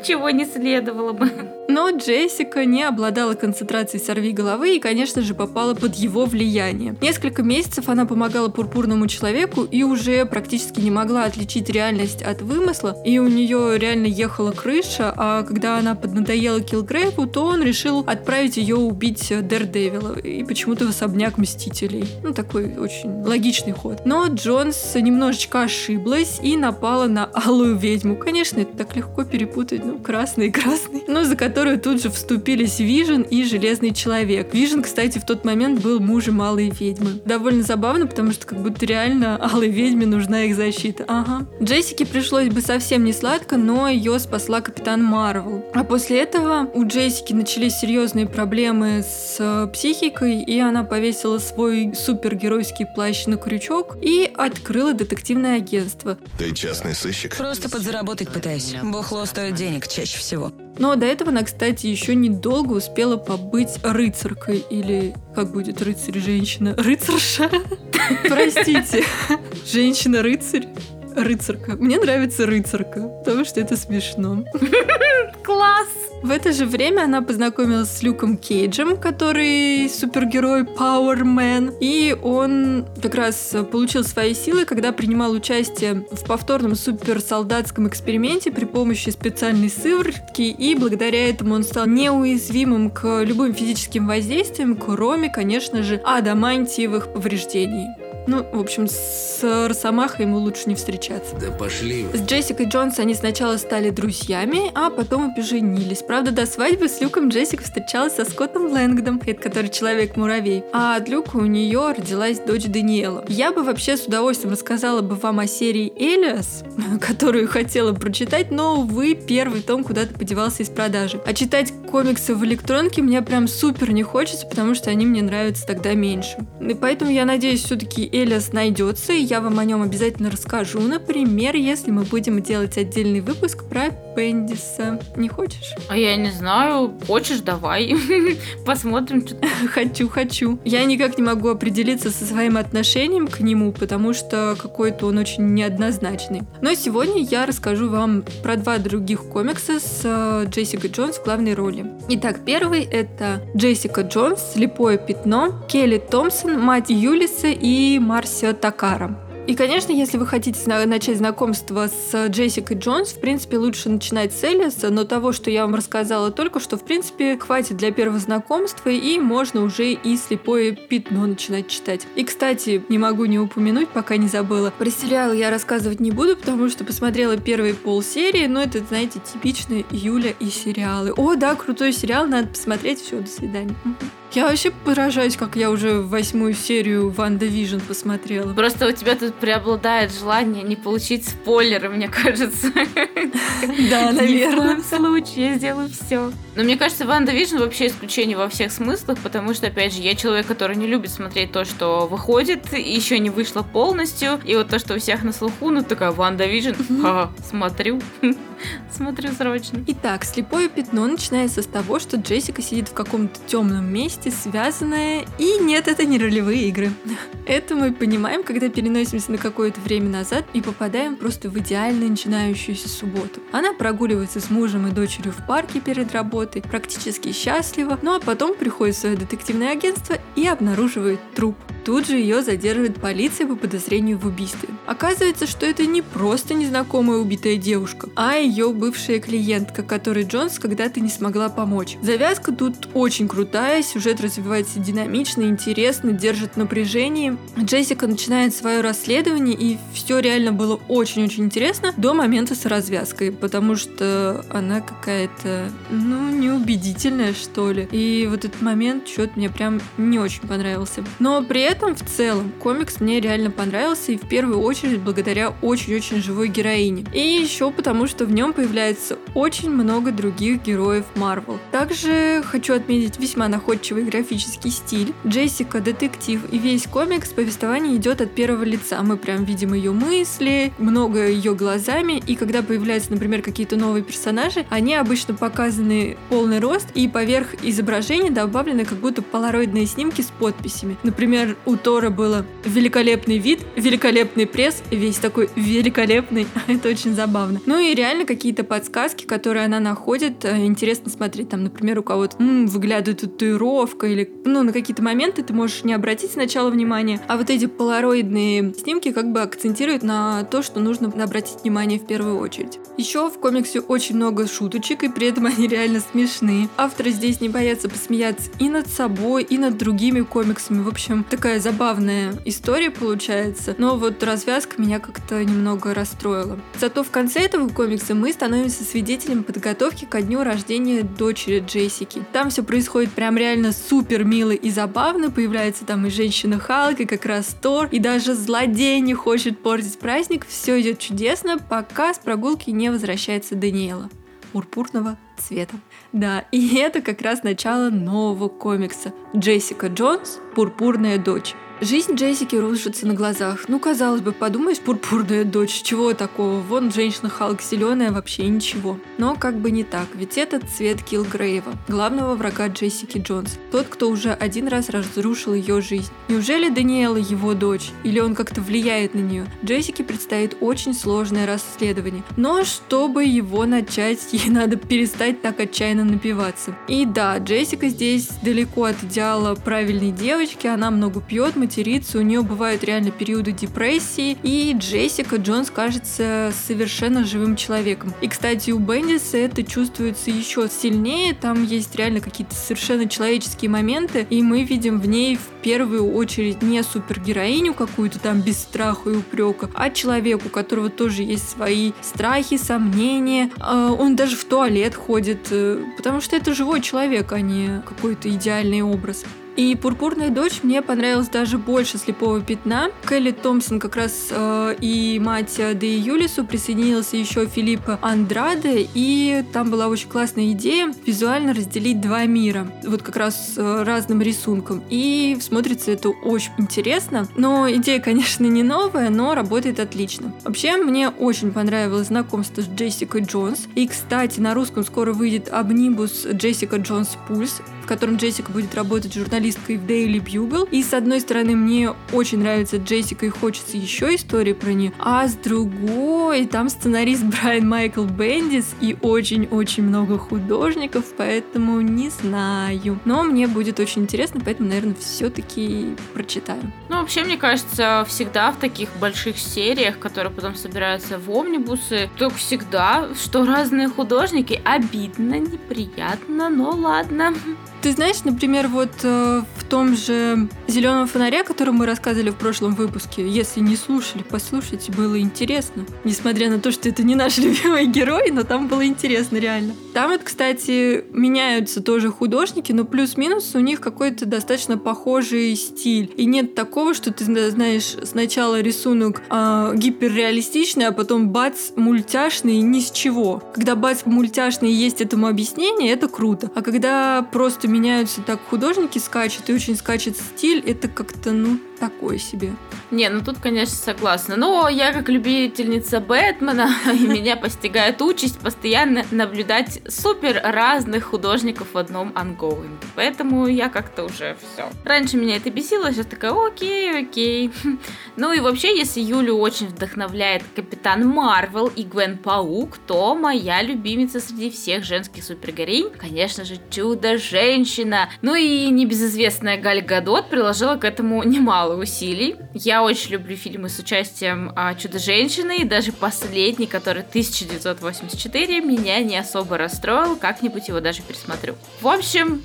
чего не следовало бы. Но Джессика не обладала концентрацией Сорвиголовы и, конечно же, попала под его влияние. Несколько месяцев она помогала Пурпурному Человеку и уже практически не могла отличить реальность от вымысла, и у нее реально ехала крыша, а когда она поднадоела Килгрейву, то он решил отправить ее убить Дэрдевила и почему-то в особняк Мстителей. Ну, такой очень логичный ход. Но Джонс немножечко ошиблась и напала на Алую Ведьму. Конечно, это так легко перепутать, ну, красный и красный, но за который которую тут же вступились Вижен и Железный Человек. Вижен, кстати, в тот момент был мужем Алой Ведьмы. Довольно забавно, потому что как будто реально Алой Ведьме нужна их защита. Ага. Джессике пришлось бы совсем не сладко, но ее спасла Капитан Марвел. А после этого у Джессики начались серьезные проблемы с психикой, и она повесила свой супергеройский плащ на крючок и открыла детективное агентство. Ты частный сыщик? Просто подзаработать пытаюсь. Бухло стоит денег чаще всего. Но до этого она, кстати, еще недолго успела побыть рыцаркой. Или как будет рыцарь-женщина? Рыцарша? Простите. Женщина-рыцарь? Рыцарка. Мне нравится рыцарка, потому что это смешно. Класс! В это же время она познакомилась с Люком Кейджем, который супергерой Power Man, и он как раз получил свои силы, когда принимал участие в повторном суперсолдатском эксперименте при помощи специальной сыворотки, и благодаря этому он стал неуязвимым к любым физическим воздействиям, кроме, конечно же, адамантиевых повреждений. Ну, в общем, с Росомахой ему лучше не встречаться. Да пошли. С Джессикой Джонс они сначала стали друзьями, а потом и поженились. Правда, до свадьбы с Люком Джессика встречалась со Скоттом Лэнгдом, это который Человек-муравей. А от Люка у нее родилась дочь Даниэла. Я бы вообще с удовольствием рассказала бы вам о серии «Элиас», которую хотела прочитать, но, увы, первый том куда-то подевался из продажи. А читать комиксы в электронке мне прям супер не хочется, потому что они мне нравятся тогда меньше. И поэтому я надеюсь, все-таки «Элиас» найдется, и я вам о нем обязательно расскажу. Например, если мы будем делать отдельный выпуск про Бендиса. Не хочешь? А я не знаю. Хочешь, давай. Посмотрим. Хочу, хочу. Я никак не могу определиться со своим отношением к нему, потому что какой-то он очень неоднозначный. Но сегодня я расскажу вам про два других комикса с Джессикой Джонс в главной роли. Итак, первый — это Джессика Джонс, «Слепое пятно», Келли Томпсон, мать Юлиса и Марсио Такара. И, конечно, если вы хотите начать знакомство с Джессикой Джонс, в принципе, лучше начинать с Элиаса, но того, что я вам рассказала только что, в принципе, хватит для первого знакомства, и можно уже и «Слепое пятно» начинать читать. И, кстати, не могу не упомянуть, пока не забыла, про сериал я рассказывать не буду, потому что посмотрела первые полсерии, но это, знаете, типичные Юля и сериалы. О, да, крутой сериал, надо посмотреть, все, до свидания. Я вообще поражаюсь, как я уже восьмую серию «ВандаВижн» посмотрела. Просто у тебя тут преобладает желание не получить спойлеры, мне кажется. Да, наверное. В любом случае я сделаю все. Но мне кажется, «ВандаВижн» вообще исключение во всех смыслах, потому что, опять же, я человек, который не любит смотреть то, что выходит, и еще не вышло полностью. И вот то, что у всех на слуху, ну такая «ВандаВижн», ха-ха, смотрю. Смотрю срочно. Итак, «Слепое пятно» начинается с того, что Джессика сидит в каком-то темном месте, связанная. И нет, это не ролевые игры. Это мы понимаем, когда переносимся на какое-то время назад и попадаем просто в идеально начинающуюся субботу. Она прогуливается с мужем и дочерью в парке перед работой, практически счастлива. Ну а потом приходит в свое детективное агентство и обнаруживает труп. Тут же ее задерживает полиция по подозрению в убийстве. Оказывается, что это не просто незнакомая убитая девушка, а ее бывшая клиентка, которой Джонс когда-то не смогла помочь. Завязка тут очень крутая, сюжет развивается динамично, интересно, держит напряжение. Джессика начинает свое расследование, и все реально было очень-очень интересно до момента с развязкой, потому что она какая-то, ну, неубедительная, что ли. И вот этот момент что-то мне прям не очень понравился. Но при этом, в целом, комикс мне реально понравился, и в первую очередь благодаря очень-очень живой героине. И еще потому, что в нем появляется очень много других героев Марвел. Также хочу отметить весьма находчивый графический стиль. Джессика — детектив, и весь комикс повествование идет от первого лица. Мы прям видим ее мысли, много ее глазами, и когда появляются, например, какие-то новые персонажи, они обычно показаны полный рост, и поверх изображения добавлены как будто полароидные снимки с подписями. Например, у Тора было великолепный вид, великолепный пресс, весь такой великолепный. Это очень забавно. Ну и реально какие-то подсказки, которые она находит, интересно смотреть. Там, например, у кого-то м-м, выглядывает татуировка, или ну, на какие-то моменты ты можешь не обратить сначала внимания, а вот эти полароидные снимки как бы акцентируют на то, что нужно обратить внимание в первую очередь. Еще в комиксе очень много шуточек, и при этом они реально смешные. Авторы здесь не боятся посмеяться и над собой, и над другими комиксами. В общем, такая забавная история получается, но вот развязка меня как-то немного расстроила. Зато в конце этого комикса мы становимся свидетелями свидетелем подготовки ко дню рождения дочери Джессики. Там все происходит прям реально супер мило и забавно. Появляется там и женщина Халк, и как раз Тор, и даже злодей не хочет портить праздник. Все идет чудесно, пока с прогулки не возвращается Даниэла пурпурного цвета. Да, и это как раз начало нового комикса «Джессика Джонс. Пурпурная дочь». Жизнь Джессики рушится на глазах. Ну, казалось бы, подумаешь, пурпурная дочь, чего такого? Вон женщина Халк зеленая, вообще ничего. Но как бы не так, ведь это цвет Килгрейва, главного врага Джессики Джонс, тот, кто уже один раз разрушил ее жизнь. Неужели Даниэла его дочь? Или он как-то влияет на нее? Джессике предстоит очень сложное расследование. Но чтобы его начать, ей надо перестать так отчаянно напиваться. И да, Джессика здесь далеко от идеала правильной девочки, она много пьет, материться, у нее бывают реально периоды депрессии, и Джессика Джонс кажется совершенно живым человеком. И, кстати, у Бендиса это чувствуется еще сильнее, там есть реально какие-то совершенно человеческие моменты, и мы видим в ней в первую очередь не супергероиню какую-то там без страха и упрека, а человека, у которого тоже есть свои страхи, сомнения, он даже в туалет ходит, потому что это живой человек, а не какой-то идеальный образ. И «Пурпурная дочь» мне понравилась даже больше «Слепого пятна». Келли Томпсон как раз э, и мать Де Юлису, присоединился еще Филиппа Андраде, и там была очень классная идея визуально разделить два мира, вот как раз э, разным рисунком. И смотрится это очень интересно. Но идея, конечно, не новая, но работает отлично. Вообще, мне очень понравилось знакомство с Джессикой Джонс. И, кстати, на русском скоро выйдет «Омнибус Джессика Джонс Пульс», в котором Джессика будет работать журналисткой в Daily Bugle. И, с одной стороны, мне очень нравится Джессика и хочется еще истории про нее, а с другой, там сценарист Брайан Майкл Бендис и очень-очень много художников, поэтому не знаю. Но мне будет очень интересно, поэтому, наверное, все-таки прочитаю. Ну, вообще, мне кажется, всегда в таких больших сериях, которые потом собираются в омнибусы, только всегда, что разные художники. Обидно, неприятно, но ладно. Ты знаешь, например, вот э, в том же «Зеленом фонаре», о котором мы рассказывали в прошлом выпуске, если не слушали, послушайте, было интересно. Несмотря на то, что это не наш любимый герой, но там было интересно реально. Там вот, кстати, меняются тоже художники, но плюс-минус у них какой-то достаточно похожий стиль. И нет такого, что ты знаешь сначала рисунок э, гиперреалистичный, а потом бац, мультяшный, ни с чего. Когда бац, мультяшный, есть этому объяснение, это круто. А когда просто меняются так художники, скачут, и очень скачет стиль, это как-то, ну, такое себе. Не, ну тут, конечно, согласна. Но я, как любительница Бэтмена, и меня постигает участь постоянно наблюдать супер разных художников в одном ongoing. Поэтому я как-то уже все. Раньше меня это бесило, сейчас такая, окей, окей. Ну и вообще, если Юлю очень вдохновляет Капитан Марвел и Гвен Паук, то моя любимица среди всех женских супергероинь, конечно же, Чудо-женщина. Ну и небезызвестная Галь Гадот приложила к этому немало усилий. Я очень люблю фильмы с участием а, Чудо-женщины, и даже последний, который тысяча девятьсот восемьдесят четыре, меня не особо расстроил, как-нибудь его даже пересмотрю. В общем,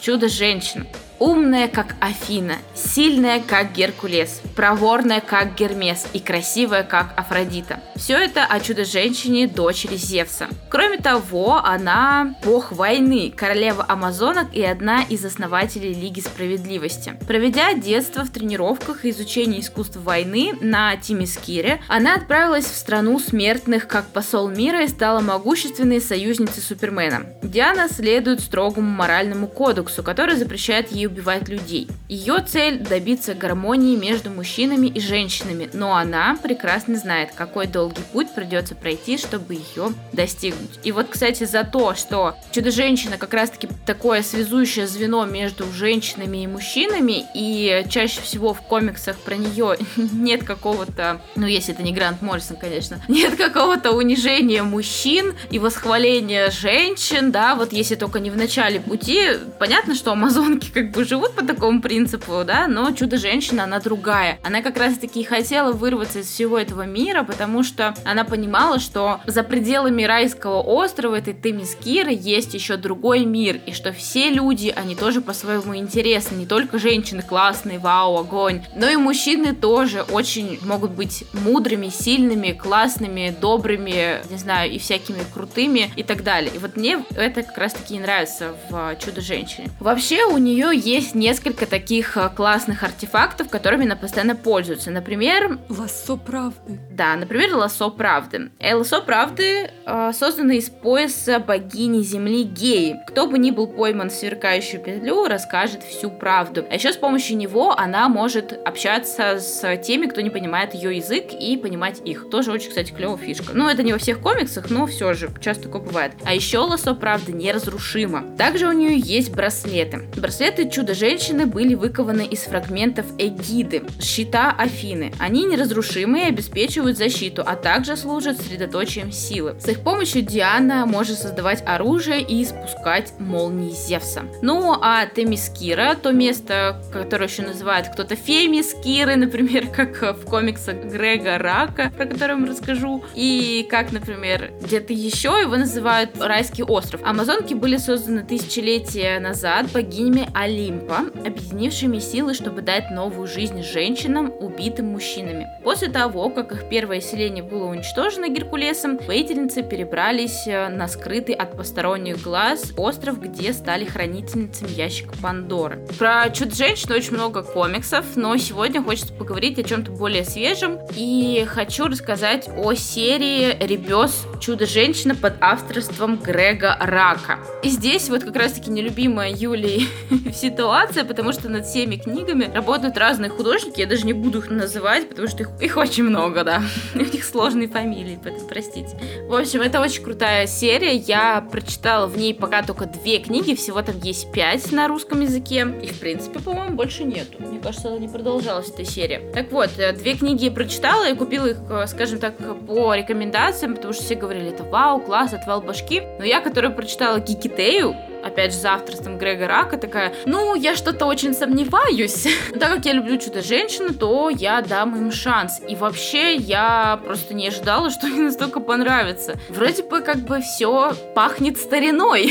Чудо-женщина. Умная, как Афина, сильная, как Геркулес, проворная, как Гермес и красивая, как Афродита. Все это о Чудо-женщине, дочери Зевса. Кроме того, она бог войны, королева амазонок и одна из основателей Лиги Справедливости. Проведя детство в тренировках и изучении искусств войны на Тимискире, она отправилась в страну смертных как посол мира и стала могущественной союзницей Супермена. Диана следует строгому моральному кодексу, который запрещает ей убивать людей. Ее цель – добиться гармонии между мужчинами и женщинами, но она прекрасно знает, какой долгий путь придется пройти, чтобы ее достигнуть. И вот, кстати, за то, что Чудо-женщина как раз-таки такое связующее звено между женщинами и мужчинами, и чаще всего в комиксах про нее нет какого-то, ну если это не Грант Моррисон, конечно, нет какого-то унижения мужчин и восхваления женщин, да, вот если только не в начале пути, понятно, что амазонки как бы живут по такому принципу, принципу, да, но Чудо-женщина, она другая. Она как раз-таки хотела вырваться из всего этого мира, потому что она понимала, что за пределами райского острова этой Темискиры есть еще другой мир, и что все люди, они тоже по-своему интересны, не только женщины классные, вау, огонь, но и мужчины тоже очень могут быть мудрыми, сильными, классными, добрыми, не знаю, и всякими крутыми и так далее. И вот мне это как раз-таки нравится в Чудо-женщине. Вообще у нее есть несколько таких классных артефактов, которыми она постоянно пользуется. Например... Лассо правды. Да, например, лассо правды. Лассо правды э, создано из пояса богини земли Геи. Кто бы ни был пойман в сверкающую петлю, расскажет всю правду. А еще с помощью него она может общаться с теми, кто не понимает ее язык, и понимать их. Тоже очень, кстати, клевая фишка. Ну, это не во всех комиксах, но все же, часто такое бывает. А еще лассо правды неразрушимо. Также у нее есть браслеты. Браслеты Чудо-женщины были выкованы из фрагментов эгиды, щита Афины. Они неразрушимые и обеспечивают защиту, а также служат средоточием силы. С их помощью Диана может создавать оружие и испускать молнии Зевса. Ну, а Темискира, то место, которое еще называют кто-то Фемискиры, например, как в комиксах Грега Рака, про который я вам расскажу, и как, например, где-то еще его называют райский остров. Амазонки были созданы тысячелетия назад богинями Олимпа, объединившими силы, чтобы дать новую жизнь женщинам, убитым мужчинами. После того, как их первое селение было уничтожено Геркулесом, воительницы перебрались на скрытый от посторонних глаз остров, где стали хранительницами ящика Пандоры. Про Чудо-женщину очень много комиксов, но сегодня хочется поговорить о чем-то более свежем, и хочу рассказать о серии «Ребёс Чудо-женщина» под авторством Грега Рака. И здесь вот как раз-таки нелюбимая Юлей ситуация, потому что над всеми книгами работают разные художники, я даже не буду их называть, потому что их, их очень много, да, у них сложные фамилии, поэтому простите. В общем, это очень крутая серия, я прочитала в ней пока только две книги, всего там есть пять на русском языке, и в принципе, по-моему, больше нету, мне кажется, она не продолжалась эта серия. Так вот, две книги я прочитала и купила их, скажем так, по рекомендациям, потому что все говорили, это вау, класс, отвал башки, но я, которую прочитала Кикитею, опять же, за авторством Грега Рака, такая, ну, я что-то очень сомневаюсь. Так как я люблю Чудо-женщину, то я дам им шанс. И вообще, я просто не ожидала, что мне настолько понравится. Вроде бы, как бы, все пахнет стариной,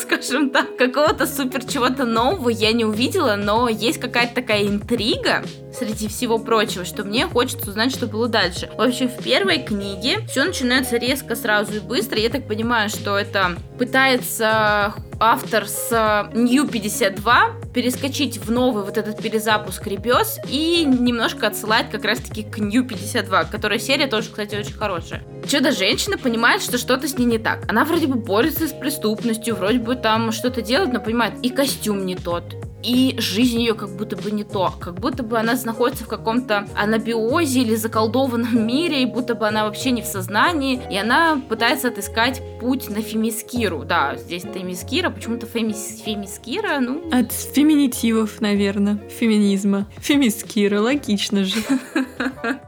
скажем так. Какого-то супер чего-то нового я не увидела, но есть какая-то такая интрига среди всего прочего, что мне хочется узнать, что было дальше. В общем, в первой книге все начинается резко, сразу и быстро. Я так понимаю, что это пытается... автор с Нью пятьдесят два перескочить в новый вот этот перезапуск «Ребёс» и немножко отсылать как раз-таки к Нью пятьдесят два, которая серия тоже, кстати, очень хорошая. Чудо-женщина понимает, что что-то с ней не так. Она вроде бы борется с преступностью, вроде бы там что-то делает, но понимает, и костюм не тот, и жизнь ее как будто бы не то, как будто бы она находится в каком-то анабиозе или заколдованном мире, и будто бы она вообще не в сознании, и она пытается отыскать путь на Фемискиру. Да, здесь Темискира, почему-то Фемис... Фемискира, ну... От феминитивов, наверное, феминизма. Фемискира, логично же.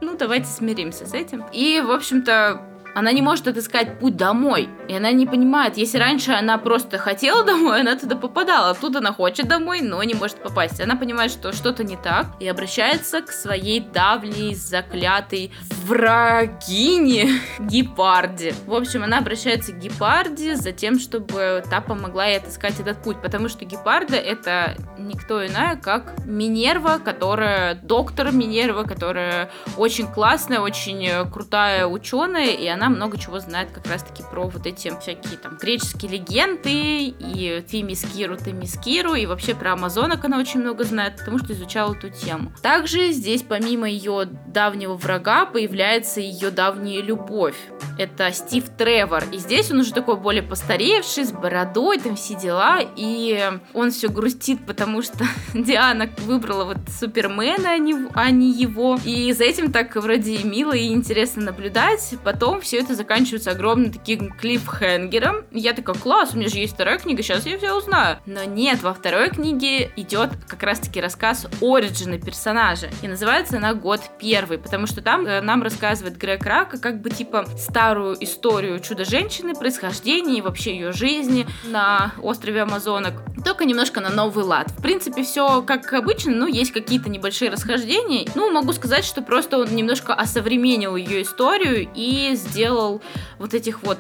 Ну, давайте смиримся с этим. И, в общем-то, она не может отыскать путь домой. И она не понимает, если раньше она просто хотела домой, она туда попадала. Тут она хочет домой, но не может попасть. Она понимает, что что-то не так, и обращается к своей давней заклятой врагине Гепарде. В общем, она обращается к Гепарде за тем, чтобы та помогла ей отыскать этот путь. Потому что Гепарда — это никто иная, как Минерва, которая доктор Минерва, которая очень классная, очень крутая ученая, и она много чего знает как раз-таки про вот эти всякие там греческие легенды и Фемискиру, Темискиру, и вообще про амазонок она очень много знает, потому что изучала эту тему. Также здесь помимо ее давнего врага появляется ее давняя любовь. Это Стив Тревор. И здесь он уже такой более постаревший, с бородой, там все дела, и он все грустит, потому что Диана выбрала вот Супермена, а не его. И за этим так вроде и мило и интересно наблюдать. Потом все все это заканчивается огромным таким клиффхенгером. Я такая, класс, у меня же есть вторая книга, сейчас я все узнаю. Но нет, во второй книге идет как раз-таки рассказ ориджина персонажа. И называется она «Год первый», потому что там нам рассказывает Грег Рака как бы типа старую историю Чудо-женщины, происхождение и вообще ее жизни на острове Амазонок. Только немножко на новый лад. В принципе, все как обычно, но есть какие-то небольшие расхождения. Ну, могу сказать, что просто он немножко осовременил ее историю и сделал вот этих вот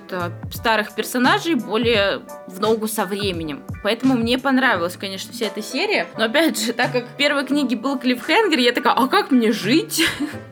старых персонажей более в ногу со временем. Поэтому мне понравилась, конечно, вся эта серия. Но опять же, так как в первой книге был клиффхенгер, я такая, а как мне жить?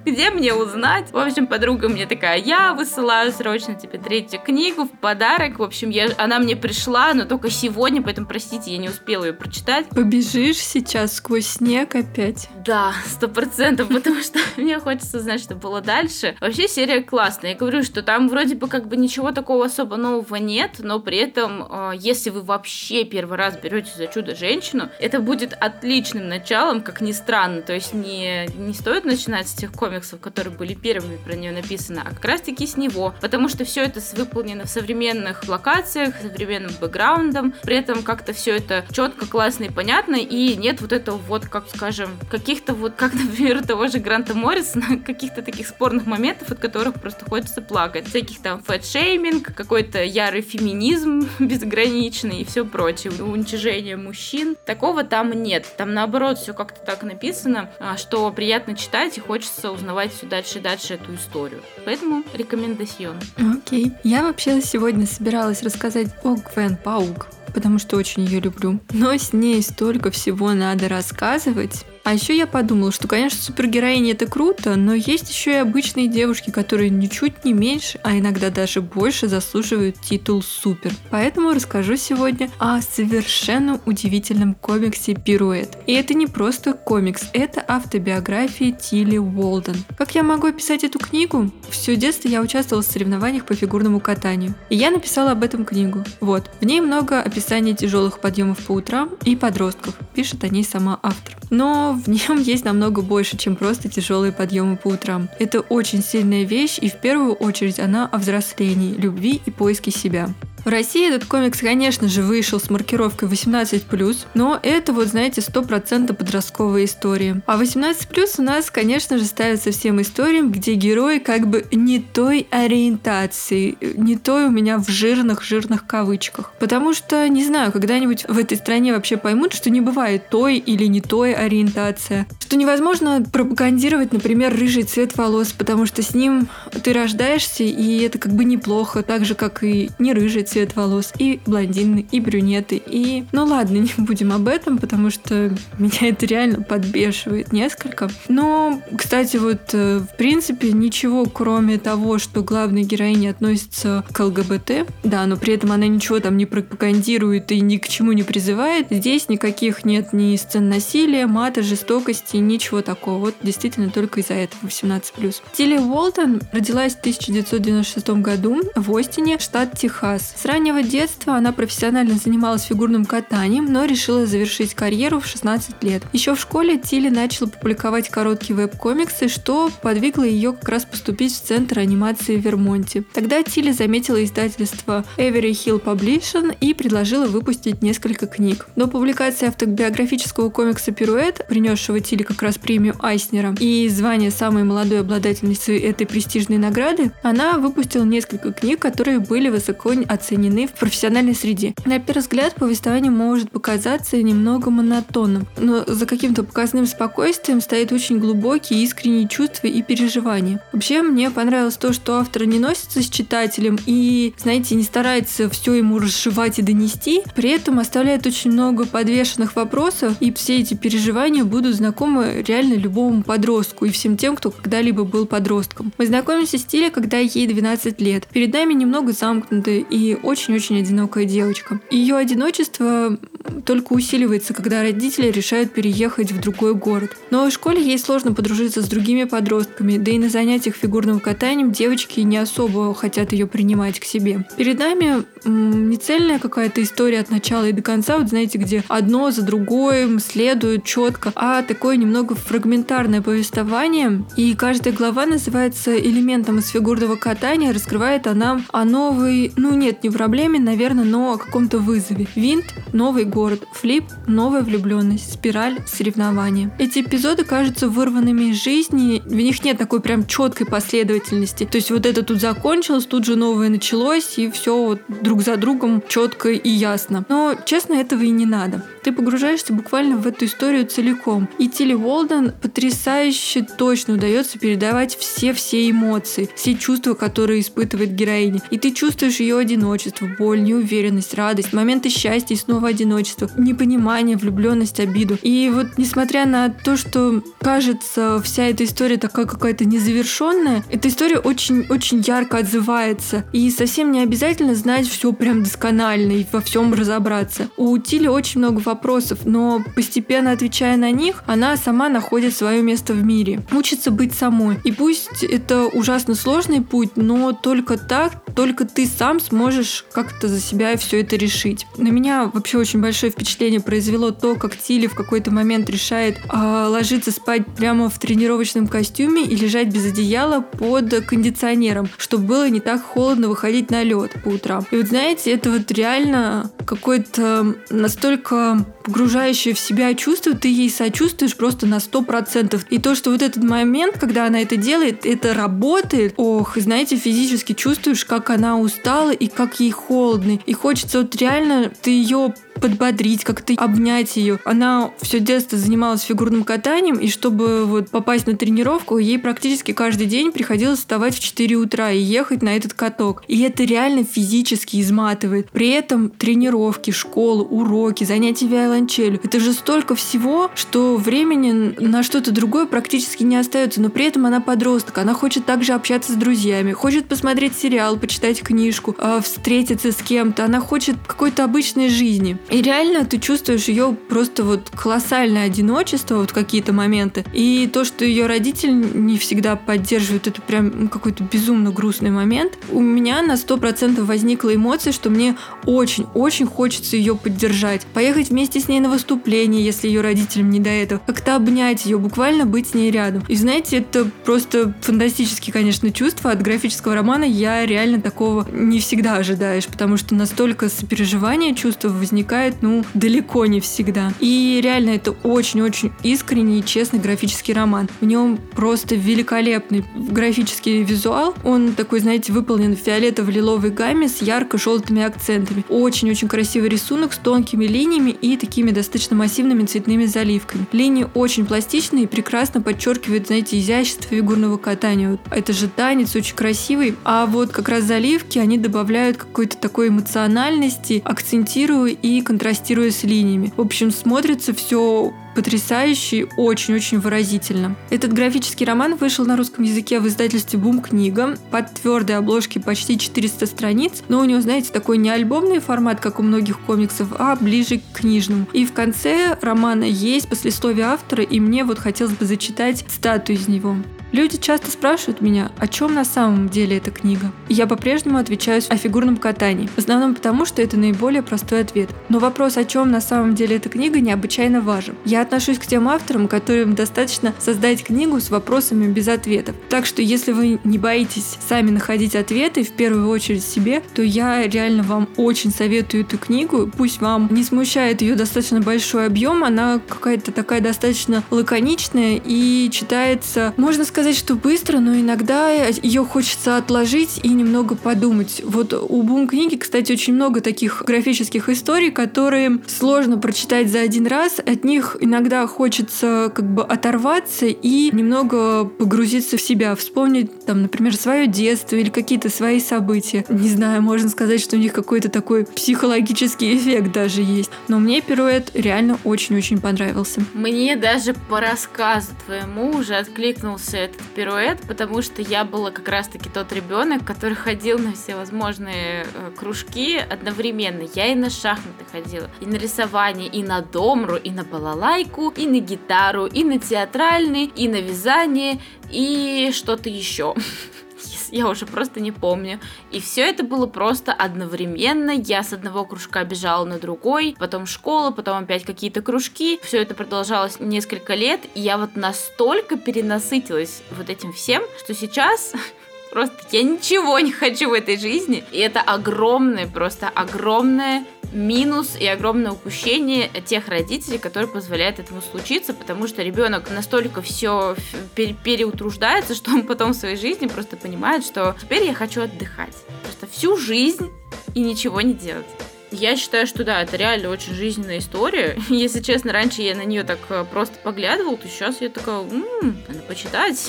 Где мне узнать? В общем, подруга мне такая, я высылаю срочно тебе третью книгу в подарок. В общем, я, она мне пришла, но только сегодня, поэтому, простите, я не успела ее прочитать. Побежишь сейчас сквозь снег опять? Да, сто процентов, потому что мне хочется знать, что было дальше. Вообще, серия классная. Я говорю, что там вроде бы как бы ничего такого особо нового нет, но при этом, если вы вообще первый раз берете за Чудо-женщину, это будет отличным началом, как ни странно. То есть не, не стоит начинать с тех комиксов, которые были первыми про нее написаны, а как раз-таки с него, потому что все это выполнено в современных локациях, современным бэкграундом, при этом как-то все это четко, классно и понятно, и нет вот этого вот, как скажем, каких-то вот, как, например, того же Гранта Моррисона, каких-то таких спорных моментов, от которых просто хочется плакать. Всяких там фэтшейминг, какой-то ярый феминизм безграничный и все прочее, уничижение мужчин. Такого там нет. Там, наоборот, все как-то так написано, что приятно читать и хочется узнавать все дальше и дальше эту историю. Поэтому рекомендацион. Окей. Okay. Я вообще сегодня собиралась рассказать о Гвен Паук, потому что очень ее люблю. Но с ней столько всего надо рассказывать. А еще я подумала, что, конечно, супергероини это круто, но есть еще и обычные девушки, которые ничуть не меньше, а иногда даже больше заслуживают титул супер. Поэтому расскажу сегодня о совершенно удивительном комиксе «Пируэт». И это не просто комикс, это автобиография Тилли Уолден. Как я могу описать эту книгу? Все детство я участвовала в соревнованиях по фигурному катанию. И я написала об этом книгу. Вот. В ней много описаний тяжелых подъемов по утрам и подростков. Пишет о ней сама автор. Но в нем есть намного больше, чем просто тяжелые подъемы по утрам. Это очень сильная вещь, и в первую очередь она о взрослении, любви и поиске себя. В России этот комикс, конечно же, вышел с маркировкой восемнадцать плюс, но это, вот знаете, сто процентов подростковая история. А восемнадцать плюс у нас, конечно же, ставится всем историям, где герои как бы не той ориентации, не той у меня в жирных-жирных кавычках. Потому что, не знаю, когда-нибудь в этой стране вообще поймут, что не бывает той или не той ориентация. Что невозможно пропагандировать, например, рыжий цвет волос, потому что с ним ты рождаешься, и это как бы неплохо, так же, как и не рыжий цвет цвет волос, и блондины, и брюнеты, и... Ну ладно, не будем об этом, потому что меня это реально подбешивает несколько. Но, кстати, вот в принципе ничего, кроме того, что главная героиня относится к ЛГБТ, да, но при этом она ничего там не пропагандирует и ни к чему не призывает. Здесь никаких нет ни сцен насилия, мата, жестокости, ничего такого. Вот действительно только из-за этого восемнадцать плюс. Тилли Уолден родилась в тысяча девятьсот девяносто шестом году в Остине, штат Техас. С раннего детства она профессионально занималась фигурным катанием, но решила завершить карьеру в шестнадцать лет. Еще в школе Тилли начала публиковать короткие веб-комиксы, что подвигло ее как раз поступить в Центр анимации в Вермонте. Тогда Тилли заметила издательство Avery Hill Publishing и предложила выпустить несколько книг. Но публикация автобиографического комикса «Пируэт», принесшего Тилли как раз премию Айснера и звание самой молодой обладательницы этой престижной награды, она выпустила несколько книг, которые были высоко оценены в профессиональной среде. На первый взгляд повествование может показаться немного монотонным, но за каким-то показным спокойствием стоят очень глубокие искренние чувства и переживания. Вообще, мне понравилось то, что автор не носится с читателем и, знаете, не старается все ему расшивать и донести, при этом оставляет очень много подвешенных вопросов, и все эти переживания будут знакомы реально любому подростку и всем тем, кто когда-либо был подростком. Мы знакомимся с Тилли, когда ей двенадцать лет. Перед нами немного замкнутая и очень-очень одинокая девочка. Ее одиночество только усиливается, когда родители решают переехать в другой город. В новой школе ей сложно подружиться с другими подростками, да и на занятиях фигурным катанием девочки не особо хотят ее принимать к себе. Перед нами м- не цельная какая-то история от начала и до конца, вот знаете, где одно за другое следует четко, а такое немного фрагментарное повествование, и каждая глава называется элементом из фигурного катания, раскрывает она о новой, ну нет, не проблеме, наверное, но о каком-то вызове. Винт — новый город, флип — новая влюбленность, спираль — соревнования. Эти эпизоды кажутся вырванными из жизни, в них нет такой прям четкой последовательности, то есть вот это тут закончилось, тут же новое началось, и все вот друг за другом четко и ясно. Но, честно, этого и не надо. Ты погружаешься буквально в эту историю целиком. И Тилли Уолден потрясающе точно удается передавать все-все эмоции, все чувства, которые испытывает героиня. И ты чувствуешь ее одиночество, боль, неуверенность, радость, моменты счастья и снова одиночество, непонимание, влюбленность, обиду. И вот несмотря на то, что кажется вся эта история такая какая-то незавершенная, эта история очень-очень ярко отзывается. И совсем не обязательно знать все прям досконально и во всем разобраться. У Тилли очень много вопросов, но постепенно отвечая на них, она сама находит свое место в мире. Учится быть самой. И пусть это ужасно сложный путь, но только так, только ты сам сможешь как-то за себя все это решить. На меня вообще очень большое впечатление произвело то, как Тилли в какой-то момент решает э, ложиться спать прямо в тренировочном костюме и лежать без одеяла под кондиционером, чтобы было не так холодно выходить на лед по утрам. И вот знаете, это вот реально какое-то настолько погружающее в себя чувство, ты ей сочувствуешь просто на сто процентов. И то, что вот этот момент, когда она это делает, это работает, ох, знаете, физически чувствуешь, как она устала и как ей холодно. И хочется вот реально ты ее подбодрить, как-то обнять ее. Она все детство занималась фигурным катанием, и чтобы вот попасть на тренировку, ей практически каждый день приходилось вставать в четыре утра и ехать на этот каток. И это реально физически изматывает. При этом тренировки, школа, уроки, занятия виолончелью. Это же столько всего, что времени на что-то другое практически не остается. Но при этом она подросток, она хочет также общаться с друзьями, хочет посмотреть сериал, почитать книжку, встретиться с кем-то. Она хочет какой-то обычной жизни. И реально ты чувствуешь ее просто вот колоссальное одиночество, вот какие-то моменты. И то, что ее родители не всегда поддерживают, это прям какой-то безумно грустный момент. У меня на сто процентов возникла эмоция, что мне очень-очень хочется ее поддержать. Поехать вместе с ней на выступление, если ее родителям не до этого. Как-то обнять ее, буквально быть с ней рядом. И знаете, это просто фантастические, конечно, чувства. От графического романа я реально такого не всегда ожидаешь, потому что настолько сопереживание чувства возникает, ну, далеко не всегда. И реально это очень-очень искренний и честный графический роман. В нем просто великолепный графический визуал. Он такой, знаете, выполнен в фиолетово-лиловой гамме с ярко-желтыми акцентами. Очень-очень красивый рисунок с тонкими линиями и такими достаточно массивными цветными заливками. Линии очень пластичные и прекрасно подчеркивают, знаете, изящество фигурного катания. Это же танец очень красивый. А вот как раз заливки, они добавляют какой-то такой эмоциональности, акцентируя и контрастируя с линиями. В общем, смотрится все потрясающе, очень-очень выразительно. Этот графический роман вышел на русском языке в издательстве «Бум-книга» под твердой обложки почти четыреста страниц, но у него, знаете, такой не альбомный формат, как у многих комиксов, а ближе к книжному. И в конце романа есть послесловие автора, и мне вот хотелось бы зачитать цитату из него. Люди часто спрашивают меня, о чем на самом деле эта книга. И я по-прежнему отвечаю о фигурном катании, в основном потому, что это наиболее простой ответ. Но вопрос, о чем на самом деле эта книга, необычайно важен. Я отношусь к тем авторам, которым достаточно создать книгу с вопросами без ответов. Так что, если вы не боитесь сами находить ответы, в первую очередь себе, то я реально вам очень советую эту книгу. Пусть вам не смущает ее достаточно большой объем, она какая-то такая достаточно лаконичная и читается, можно сказать, что быстро, но иногда ее хочется отложить и немного подумать. Вот у «Бум-книги», кстати, очень много таких графических историй, которые сложно прочитать за один раз. От них иногда хочется как бы оторваться и немного погрузиться в себя, вспомнить, там, например, свое детство или какие-то свои события. Не знаю, можно сказать, что у них какой-то такой психологический эффект даже есть. Но мне пируэт реально очень-очень понравился. Мне даже по рассказу твоему уже откликнулся этот пируэт, потому что я была как раз-таки тот ребенок, который ходил на все возможные кружки одновременно. Я и на шахматы ходила, и на рисование, и на домру, и на балалайку, и на гитару, и на театральный, и на вязание, и что-то еще. Я уже просто не помню. И все это было просто одновременно. Я с одного кружка бежала на другой, потом школа, потом опять какие-то кружки. Все это продолжалось несколько лет, и я вот настолько перенасытилась вот этим всем, что сейчас... Просто я ничего не хочу в этой жизни. И это огромный, просто огромный минус и огромное упущение тех родителей, которые позволяют этому случиться, потому что ребенок настолько все переутруждается, что он потом в своей жизни просто понимает, что теперь я хочу отдыхать. Просто всю жизнь и ничего не делать. Я считаю, что да, это реально очень жизненная история. Если честно, раньше я на нее так просто поглядывала, то сейчас я такая, м-м, надо почитать,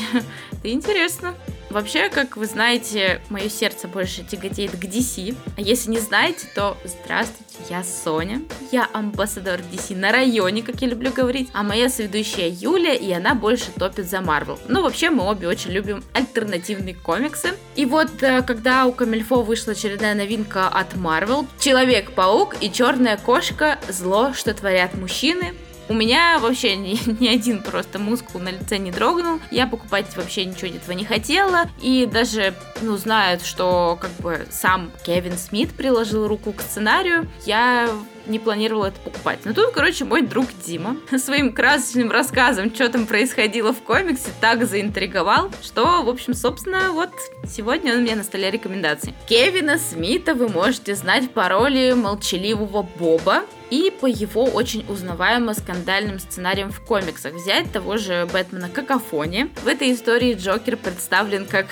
это интересно. Вообще, как вы знаете, мое сердце больше тяготеет к ди си. А если не знаете, то здравствуйте, я Соня. Я амбассадор ди си на районе, как я люблю говорить. А моя соведущая Юля, и она больше топит за Марвел. Ну, вообще, мы обе очень любим альтернативные комиксы. И вот, когда у Камильфо вышла очередная новинка от Марвел, Человек-паук и Черная кошка, зло, что творят мужчины, у меня вообще ни, ни один просто мускул на лице не дрогнул. Я покупать вообще ничего этого не хотела. И даже, ну, знают, что как бы сам Кевин Смит приложил руку к сценарию, я не планировала это покупать. Но тут, короче, мой друг Дима своим красочным рассказом, что там происходило в комиксе, так заинтриговал, что, в общем, собственно, вот сегодня он у меня на столе рекомендаций. Кевина Смита вы можете знать по роли молчаливого Боба и по его очень узнаваемо скандальным сценариям в комиксах. Взять того же Бэтмена Какофония. В этой истории Джокер представлен как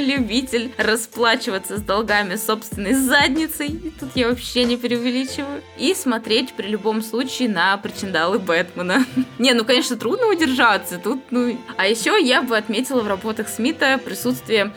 любитель расплачиваться с долгами собственной задницей. И тут я вообще не преувеличиваю. И смотреть при любом случае на причиндалы Бэтмена. Не, ну конечно трудно удержаться. Тут, ну... А еще я бы отметила в работах Смита присутствие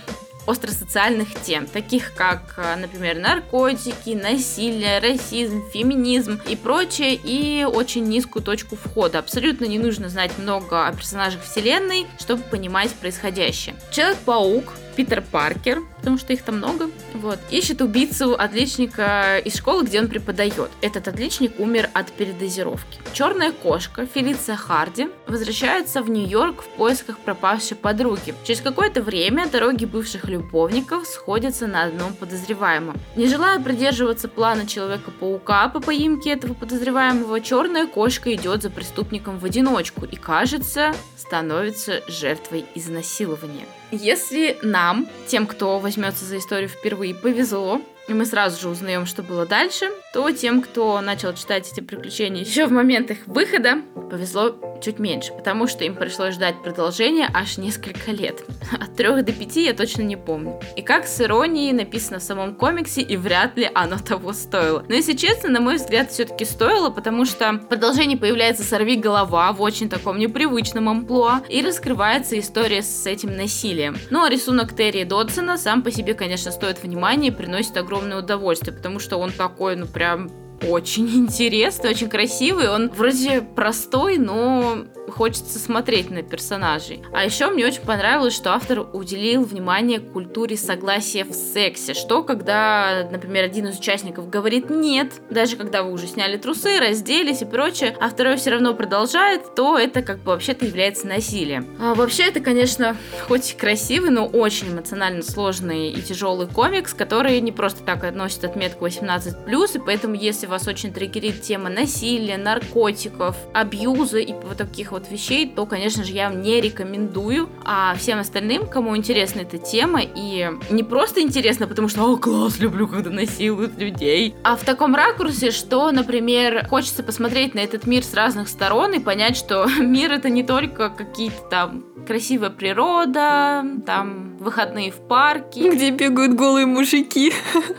остросоциальных тем, таких как, например, наркотики, насилие, расизм, феминизм и прочее, и очень низкую точку входа. Абсолютно не нужно знать много о персонажах вселенной, чтобы понимать происходящее. Человек-паук, Питер Паркер, потому что их там много, вот, ищет убийцу-отличника из школы, где он преподает. Этот отличник умер от передозировки. Черная кошка, Фелиция Харди, возвращается в Нью-Йорк в поисках пропавшей подруги. Через какое-то время дороги бывших любовников сходятся на одном подозреваемом. Не желая придерживаться плана Человека-паука по поимке этого подозреваемого, черная кошка идет за преступником в одиночку и, кажется, становится жертвой изнасилования. Если нам, тем, кто возьмется за историю впервые, повезло, и мы сразу же узнаем, что было дальше, то тем, кто начал читать эти приключения еще в момент их выхода, повезло чуть меньше, потому что им пришлось ждать продолжения аж несколько лет. От трех до пяти я точно не помню. И как с иронией написано в самом комиксе, и вряд ли оно того стоило. Но если честно, на мой взгляд, все-таки стоило, потому что в продолжении появляется сорвиголова в очень таком непривычном амплуа, и раскрывается история с этим насилием. Ну а рисунок Терри Додсона сам по себе, конечно, стоит внимания и приносит огромное удовольствие, потому что он такой, ну прям... очень интересный, очень красивый. Он вроде простой, но хочется смотреть на персонажей. А еще мне очень понравилось, что автор уделил внимание культуре согласия в сексе. Что, когда, например, один из участников говорит «нет», даже когда вы уже сняли трусы, разделись и прочее, а второй все равно продолжает, то это как бы вообще-то является насилием. А вообще это, конечно, хоть и красивый, но очень эмоционально сложный и тяжелый комикс, который не просто так относит отметку восемнадцать плюс, и поэтому, если вас очень триггерит тема насилия, наркотиков, абьюза и вот таких вот вещей, то, конечно же, я вам не рекомендую. А всем остальным, кому интересна эта тема, и не просто интересно, потому что «О, класс, люблю, когда насилуют людей», а в таком ракурсе, что, например, хочется посмотреть на этот мир с разных сторон и понять, что мир — это не только какие-то там красивая природа, там выходные в парке, где бегают голые мужики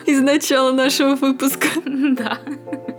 из начала нашего выпуска. Да.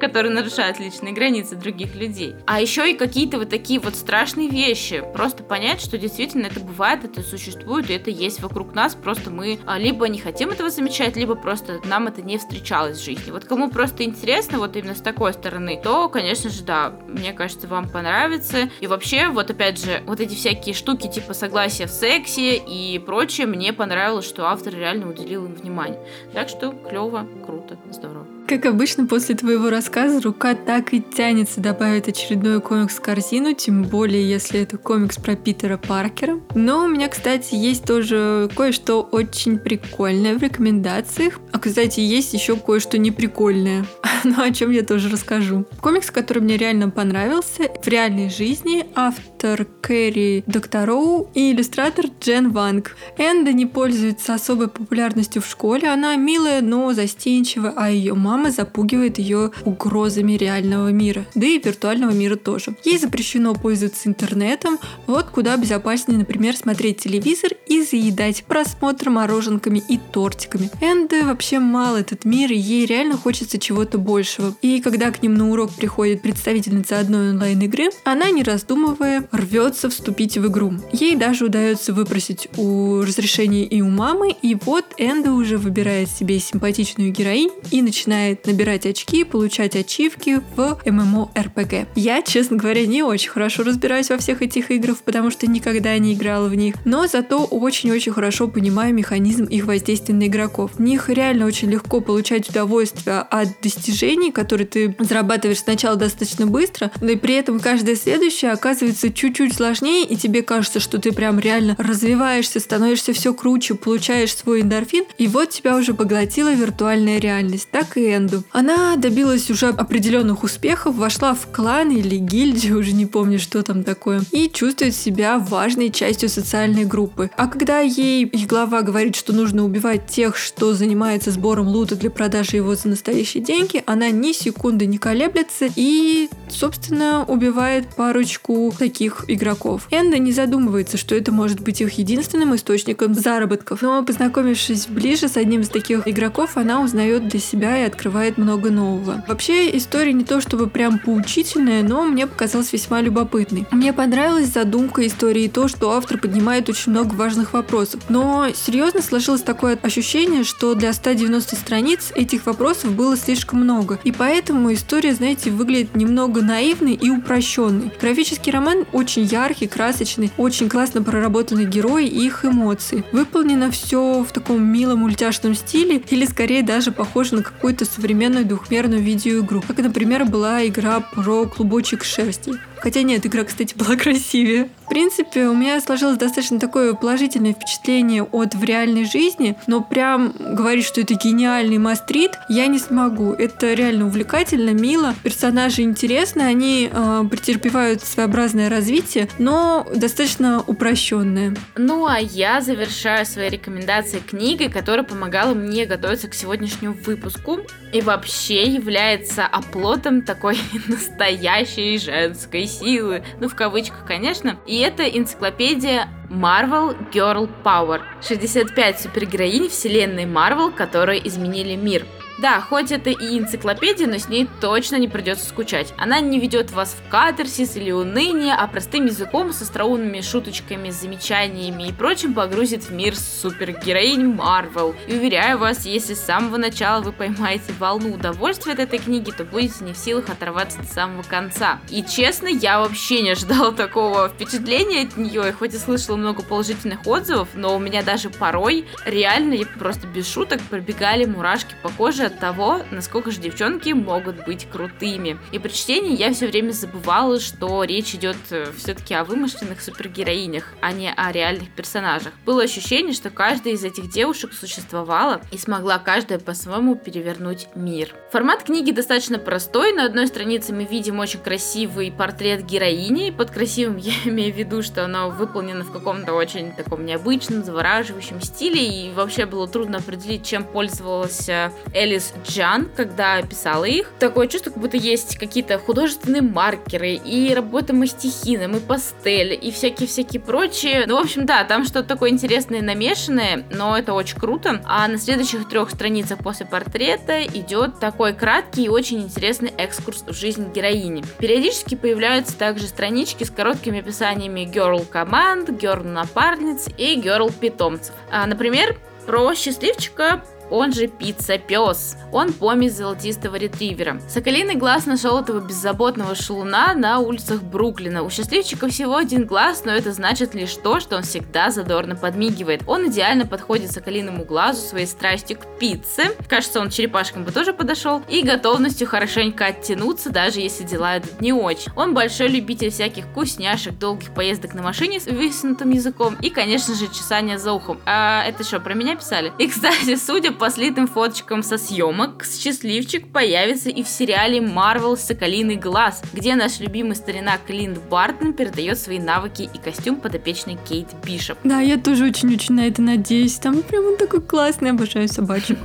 которые нарушают личные границы других людей. А еще и какие-то вот такие вот страшные вещи. Просто понять, что действительно это бывает, это существует, и это есть вокруг нас. Просто мы либо не хотим этого замечать, либо просто нам это не встречалось в жизни. Вот кому просто интересно, вот именно с такой стороны, то, конечно же, да, мне кажется, вам понравится. И вообще, вот опять же, вот эти всякие штуки типа согласия в сексе и прочее, мне понравилось, что автор реально уделил им внимание. Так что клево, круто, здорово. Как обычно, после твоего рассказа рука так и тянется добавить очередной комикс в корзину, тем более, если это комикс про Питера Паркера. Но у меня, кстати, есть тоже кое-что очень прикольное в рекомендациях. А, кстати, есть еще кое-что неприкольное, но о чем я тоже расскажу. Комикс, который мне реально понравился, в реальной жизни автор Кэрри Доктороу и иллюстратор Джен Ванг. Энда не пользуется особой популярностью в школе, она милая, но застенчивая, а ее мама Мама запугивает ее угрозами реального мира, да и виртуального мира тоже. Ей запрещено пользоваться интернетом, вот куда безопаснее, например, смотреть телевизор и заедать просмотр мороженками и тортиками. Энде вообще мал этот мир, и ей реально хочется чего-то большего. И когда к ним на урок приходит представительница одной онлайн-игры, она, не раздумывая, рвется вступить в игру. Ей даже удается выпросить у разрешения и у мамы, и вот Энде уже выбирает себе симпатичную героиню и начинает набирать очки и получать ачивки в эм эм о эр пи джи. Я, честно говоря, не очень хорошо разбираюсь во всех этих играх, потому что никогда не играла в них, но зато очень-очень хорошо понимаю механизм их воздействия на игроков. В них реально очень легко получать удовольствие от достижений, которые ты зарабатываешь сначала достаточно быстро, но и при этом каждое следующее оказывается чуть-чуть сложнее, и тебе кажется, что ты прям реально развиваешься, становишься все круче, получаешь свой эндорфин, и вот тебя уже поглотила виртуальная реальность. Так и Энду. Она добилась уже определенных успехов, вошла в клан или гильдию, уже не помню, что там такое, и чувствует себя важной частью социальной группы. А когда ей их глава говорит, что нужно убивать тех, что занимается сбором лута для продажи его за настоящие деньги, она ни секунды не колеблется и, собственно, убивает парочку таких игроков. Энда не задумывается, что это может быть их единственным источником заработков. Но, познакомившись ближе с одним из таких игроков, она узнает для себя и открывает много нового. Вообще, история не то чтобы прям поучительная, но мне показалась весьма любопытной. Мне понравилась задумка истории и то, что автор поднимает очень много важных вопросов. Но серьезно сложилось такое ощущение, что для ста девяноста страниц этих вопросов было слишком много. И поэтому история, знаете, выглядит немного наивной и упрощенной. Графический роман очень яркий, красочный, очень классно проработаны герои и их эмоции. Выполнено все в таком милом мультяшном стиле, или скорее даже похоже на какую-то современную двухмерную видеоигру, как, например, была игра про клубочек шерсти. Хотя нет, игра, кстати, была красивее. В принципе, у меня сложилось достаточно такое положительное впечатление от в реальной жизни, но прям говорить, что это гениальный мастрит, я не смогу. Это реально увлекательно, мило, персонажи интересны, они э, претерпевают своеобразное развитие, но достаточно упрощенное. Ну а я завершаю свои рекомендации книгой, которая помогала мне готовиться к сегодняшнему выпуску и вообще является оплотом такой настоящей женской силы, ну в кавычках, конечно, и это энциклопедия Marvel Girl Power. шестьдесят пять супергероинь вселенной Marvel, которые изменили мир. Да, хоть это и энциклопедия, но с ней точно не придется скучать. Она не ведет вас в катарсис или уныние, а простым языком, с остроумными шуточками, замечаниями и прочим погрузит в мир супергероинь Марвел. И уверяю вас, если с самого начала вы поймаете волну удовольствия от этой книги, то будете не в силах оторваться до самого конца. И честно, я вообще не ожидала такого впечатления от нее, и хоть и слышала много положительных отзывов, но у меня даже порой реально, и просто без шуток, пробегали мурашки по коже от того, насколько же девчонки могут быть крутыми. И при чтении я все время забывала, что речь идет все-таки о вымышленных супергероинях, а не о реальных персонажах. Было ощущение, что каждая из этих девушек существовала и смогла каждая по-своему перевернуть мир. Формат книги достаточно простой. На одной странице мы видим очень красивый портрет героини. Под красивым я имею в виду, что она выполнена в каком-то очень таком необычном, завораживающем стиле, и вообще было трудно определить, чем пользовалась Элли Элис Джан, когда писала их, такое чувство, как будто есть какие-то художественные маркеры, и работа мастихином, и пастель, и всякие-всякие прочие. Ну, в общем, да, там что-то такое интересное намешанное, но это очень круто. А на следующих трех страницах после портрета идет такой краткий и очень интересный экскурс в жизнь героини. Периодически появляются также странички с короткими описаниями герл-команд, герл-напарниц и герл-питомцев. А, например, про счастливчика, он же пицца-пёс. Он помесь золотистого ретривера. Соколиный глаз нашел этого беззаботного шалуна на улицах Бруклина. У счастливчика всего один глаз, но это значит лишь то, что он всегда задорно подмигивает. Он идеально подходит соколиному глазу своей страстью к пицце. Кажется, он черепашкам бы тоже подошел. И готовностью хорошенько оттянуться, даже если дела идут не очень. Он большой любитель всяких вкусняшек, долгих поездок на машине с высунутым языком и, конечно же, чесания за ухом. А это что, про меня писали? И, кстати, судя по По слитым фоточкам со съемок, счастливчик появится и в сериале Marvel «Соколиный глаз», где наш любимый старина Клинт Бартон передает свои навыки и костюм подопечной Кейт Бишоп. Да, я тоже очень-очень на это надеюсь. Там прям он такой классный, обожаю собачек.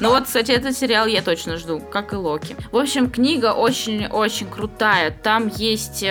Ну вот, кстати, этот сериал я точно жду, как и Локи. В общем, книга очень-очень крутая. Там есть,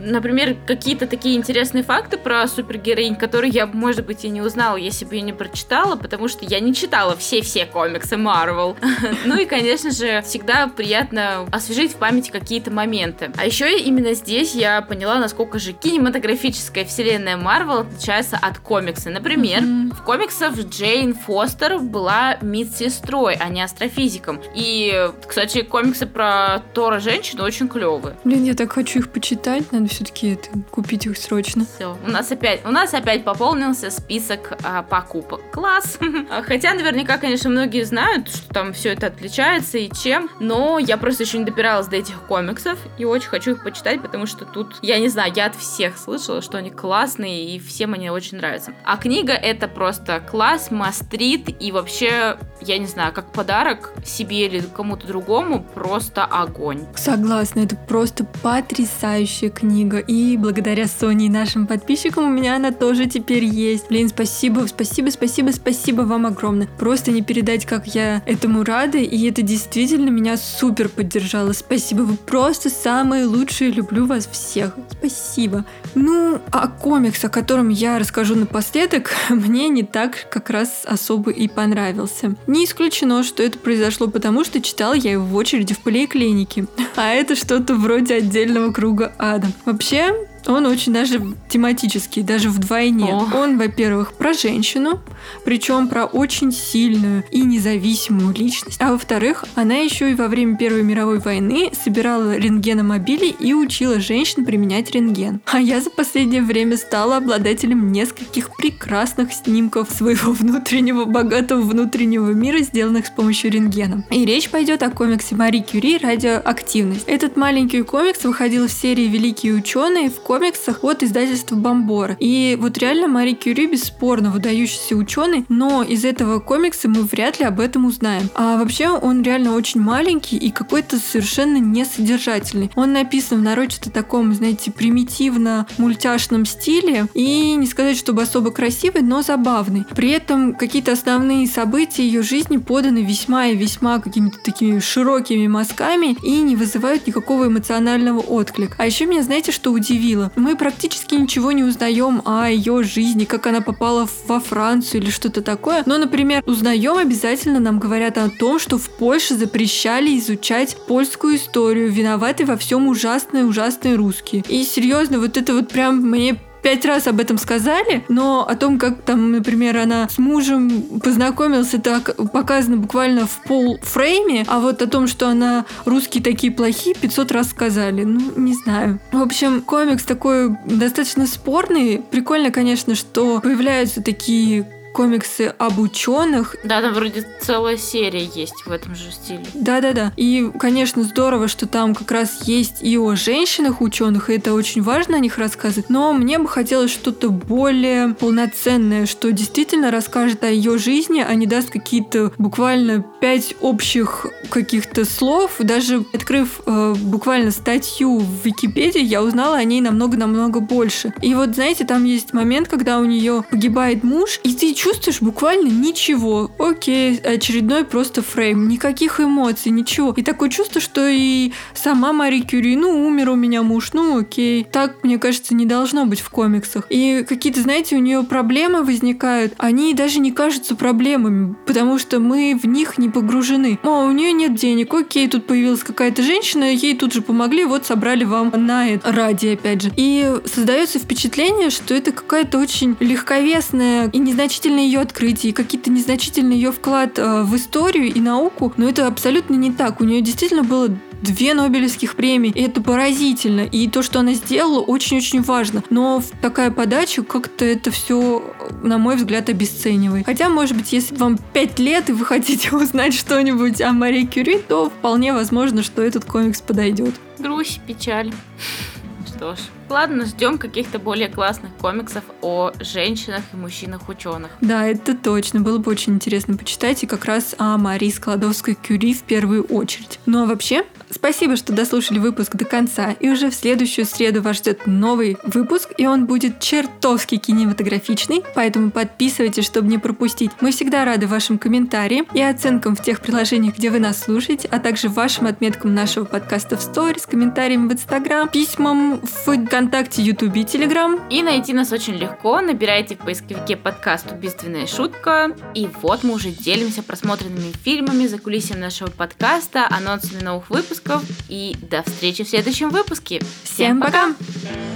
например, какие-то такие интересные факты про супергероинь, которые я, может быть, и не узнала, если бы я не прочитала, потому что я не читала все-все комиксы Marvel. Ну и, конечно же, всегда приятно освежить в памяти какие-то моменты. А еще именно здесь я поняла, насколько же кинематографическая вселенная Marvel отличается от комикса. Например, mm-hmm. в комиксах Джейн Фостер была медсестрой, а не астрофизиком. И, кстати, комиксы про Тора женщину очень клевые. Блин, я так хочу их почитать, надо все-таки это, купить их срочно. Все, у нас опять, у нас опять пополнился список а, покупок. Класс! Хотя наверняка, конечно, многие знают, что там все это отличается и чем, но я просто еще не допиралась до этих комиксов и очень хочу их почитать, потому что тут, я не знаю, я от всех слышала, что они классные и всем они очень нравятся. А книга это просто класс, мастрит и вообще, я не знаю, как подарок себе или кому-то другому, просто огонь. Согласна, это просто потрясающая книга, и благодаря Соне и нашим подписчикам у меня она тоже теперь есть. Блин, спасибо, спасибо, спасибо, спасибо вам огромное. Просто не передать, как я этому рада, и это действительно меня супер поддержало. Спасибо, вы просто самые лучшие, люблю вас всех. Спасибо. Ну, а комикс, о котором я расскажу напоследок, мне не так как раз особо и понравился. Не исключено, что это произошло потому, что читала я его в очереди в поликлинике, а это что-то вроде отдельного круга ада. Вообще, он очень даже тематический, даже вдвойне. О. Он, во-первых, про женщину, причем про очень сильную и независимую личность. А во-вторых, она еще и во время Первой мировой войны собирала рентгеномобили и учила женщин применять рентген. А я за последнее время стала обладателем нескольких прекрасных снимков своего внутреннего, богатого внутреннего мира, сделанных с помощью рентгена. И речь пойдет о комиксе Мари Кюри «Радиоактивность». Этот маленький комикс выходил в серии «Великие ученые» в комиксах от издательства Бомбора. И вот реально Мари Кюри бесспорно выдающийся ученый, но из этого комикса мы вряд ли об этом узнаем. А вообще он реально очень маленький и какой-то совершенно несодержательный. Он написан в нарочито таком, знаете, примитивно-мультяшном стиле и не сказать, чтобы особо красивый, но забавный. При этом какие-то основные события ее жизни поданы весьма и весьма какими-то такими широкими мазками и не вызывают никакого эмоционального отклика. А еще меня, знаете, что удивило? Мы практически ничего не узнаем о ее жизни, как она попала во Францию или что-то такое. Но, например, узнаем обязательно, нам говорят о том, что в Польше запрещали изучать польскую историю. Виноваты во всем ужасные-ужасные русские. И серьезно, вот это вот прям мне... Пять раз об этом сказали, но о том, как там, например, она с мужем познакомилась, это показано буквально в полфрейме, а вот о том, что она русские такие плохие, пятьсот раз сказали. Ну, не знаю. В общем, комикс такой достаточно спорный. Прикольно, конечно, что появляются такие... комиксы об ученых. Да, там вроде целая серия есть в этом же стиле. Да-да-да. И, конечно, здорово, что там как раз есть и о женщинах-ученых, и это очень важно о них рассказывать, но мне бы хотелось что-то более полноценное, что действительно расскажет о ее жизни, а не даст какие-то буквально пять общих каких-то слов. Даже открыв э, буквально статью в Википедии, я узнала о ней намного-намного больше. И вот, знаете, там есть момент, когда у нее погибает муж, и ты чувствуешь буквально ничего. Окей, очередной просто фрейм. Никаких эмоций, ничего. И такое чувство, что и сама Мари Кюри, ну, умер у меня муж, ну, окей. Так, мне кажется, не должно быть в комиксах. И какие-то, знаете, у нее проблемы возникают. Они даже не кажутся проблемами, потому что мы в них не погружены. О, у нее нет денег. Окей, тут появилась какая-то женщина, ей тут же помогли, вот собрали вам на это. Ради, опять же. И создается впечатление, что это какая-то очень легковесная и незначительное ее открытие, и какие-то незначительные ее вклад в историю и науку, но это абсолютно не так. У нее действительно было две Нобелевских премии, и это поразительно. И то, что она сделала, очень-очень важно. Но такая подача как-то это все, на мой взгляд, обесценивает. Хотя, может быть, если вам пять лет и вы хотите узнать что-нибудь о Мари Кюри, то вполне возможно, что этот комикс подойдет. Грусть, печаль. Что ж, ладно, ждем каких-то более классных комиксов о женщинах и мужчинах-ученых. Да, это точно. Было бы очень интересно почитать и как раз о Марии Складовской-Кюри в первую очередь. Ну а вообще, спасибо, что дослушали выпуск до конца. И уже в следующую среду вас ждет новый выпуск, и он будет чертовски кинематографичный, поэтому подписывайтесь, чтобы не пропустить. Мы всегда рады вашим комментариям и оценкам в тех приложениях, где вы нас слушаете, а также вашим отметкам нашего подкаста в сторис, комментариям в Инстаграм, письмам в ВКонтакте, Ютубе и Телеграм. И найти нас очень легко. Набирайте в поисковике подкаст «Убийственная шутка». И вот мы уже делимся просмотренными фильмами, за кулисами нашего подкаста, анонсами новых выпусков. И до встречи в следующем выпуске. Всем, Всем пока! пока.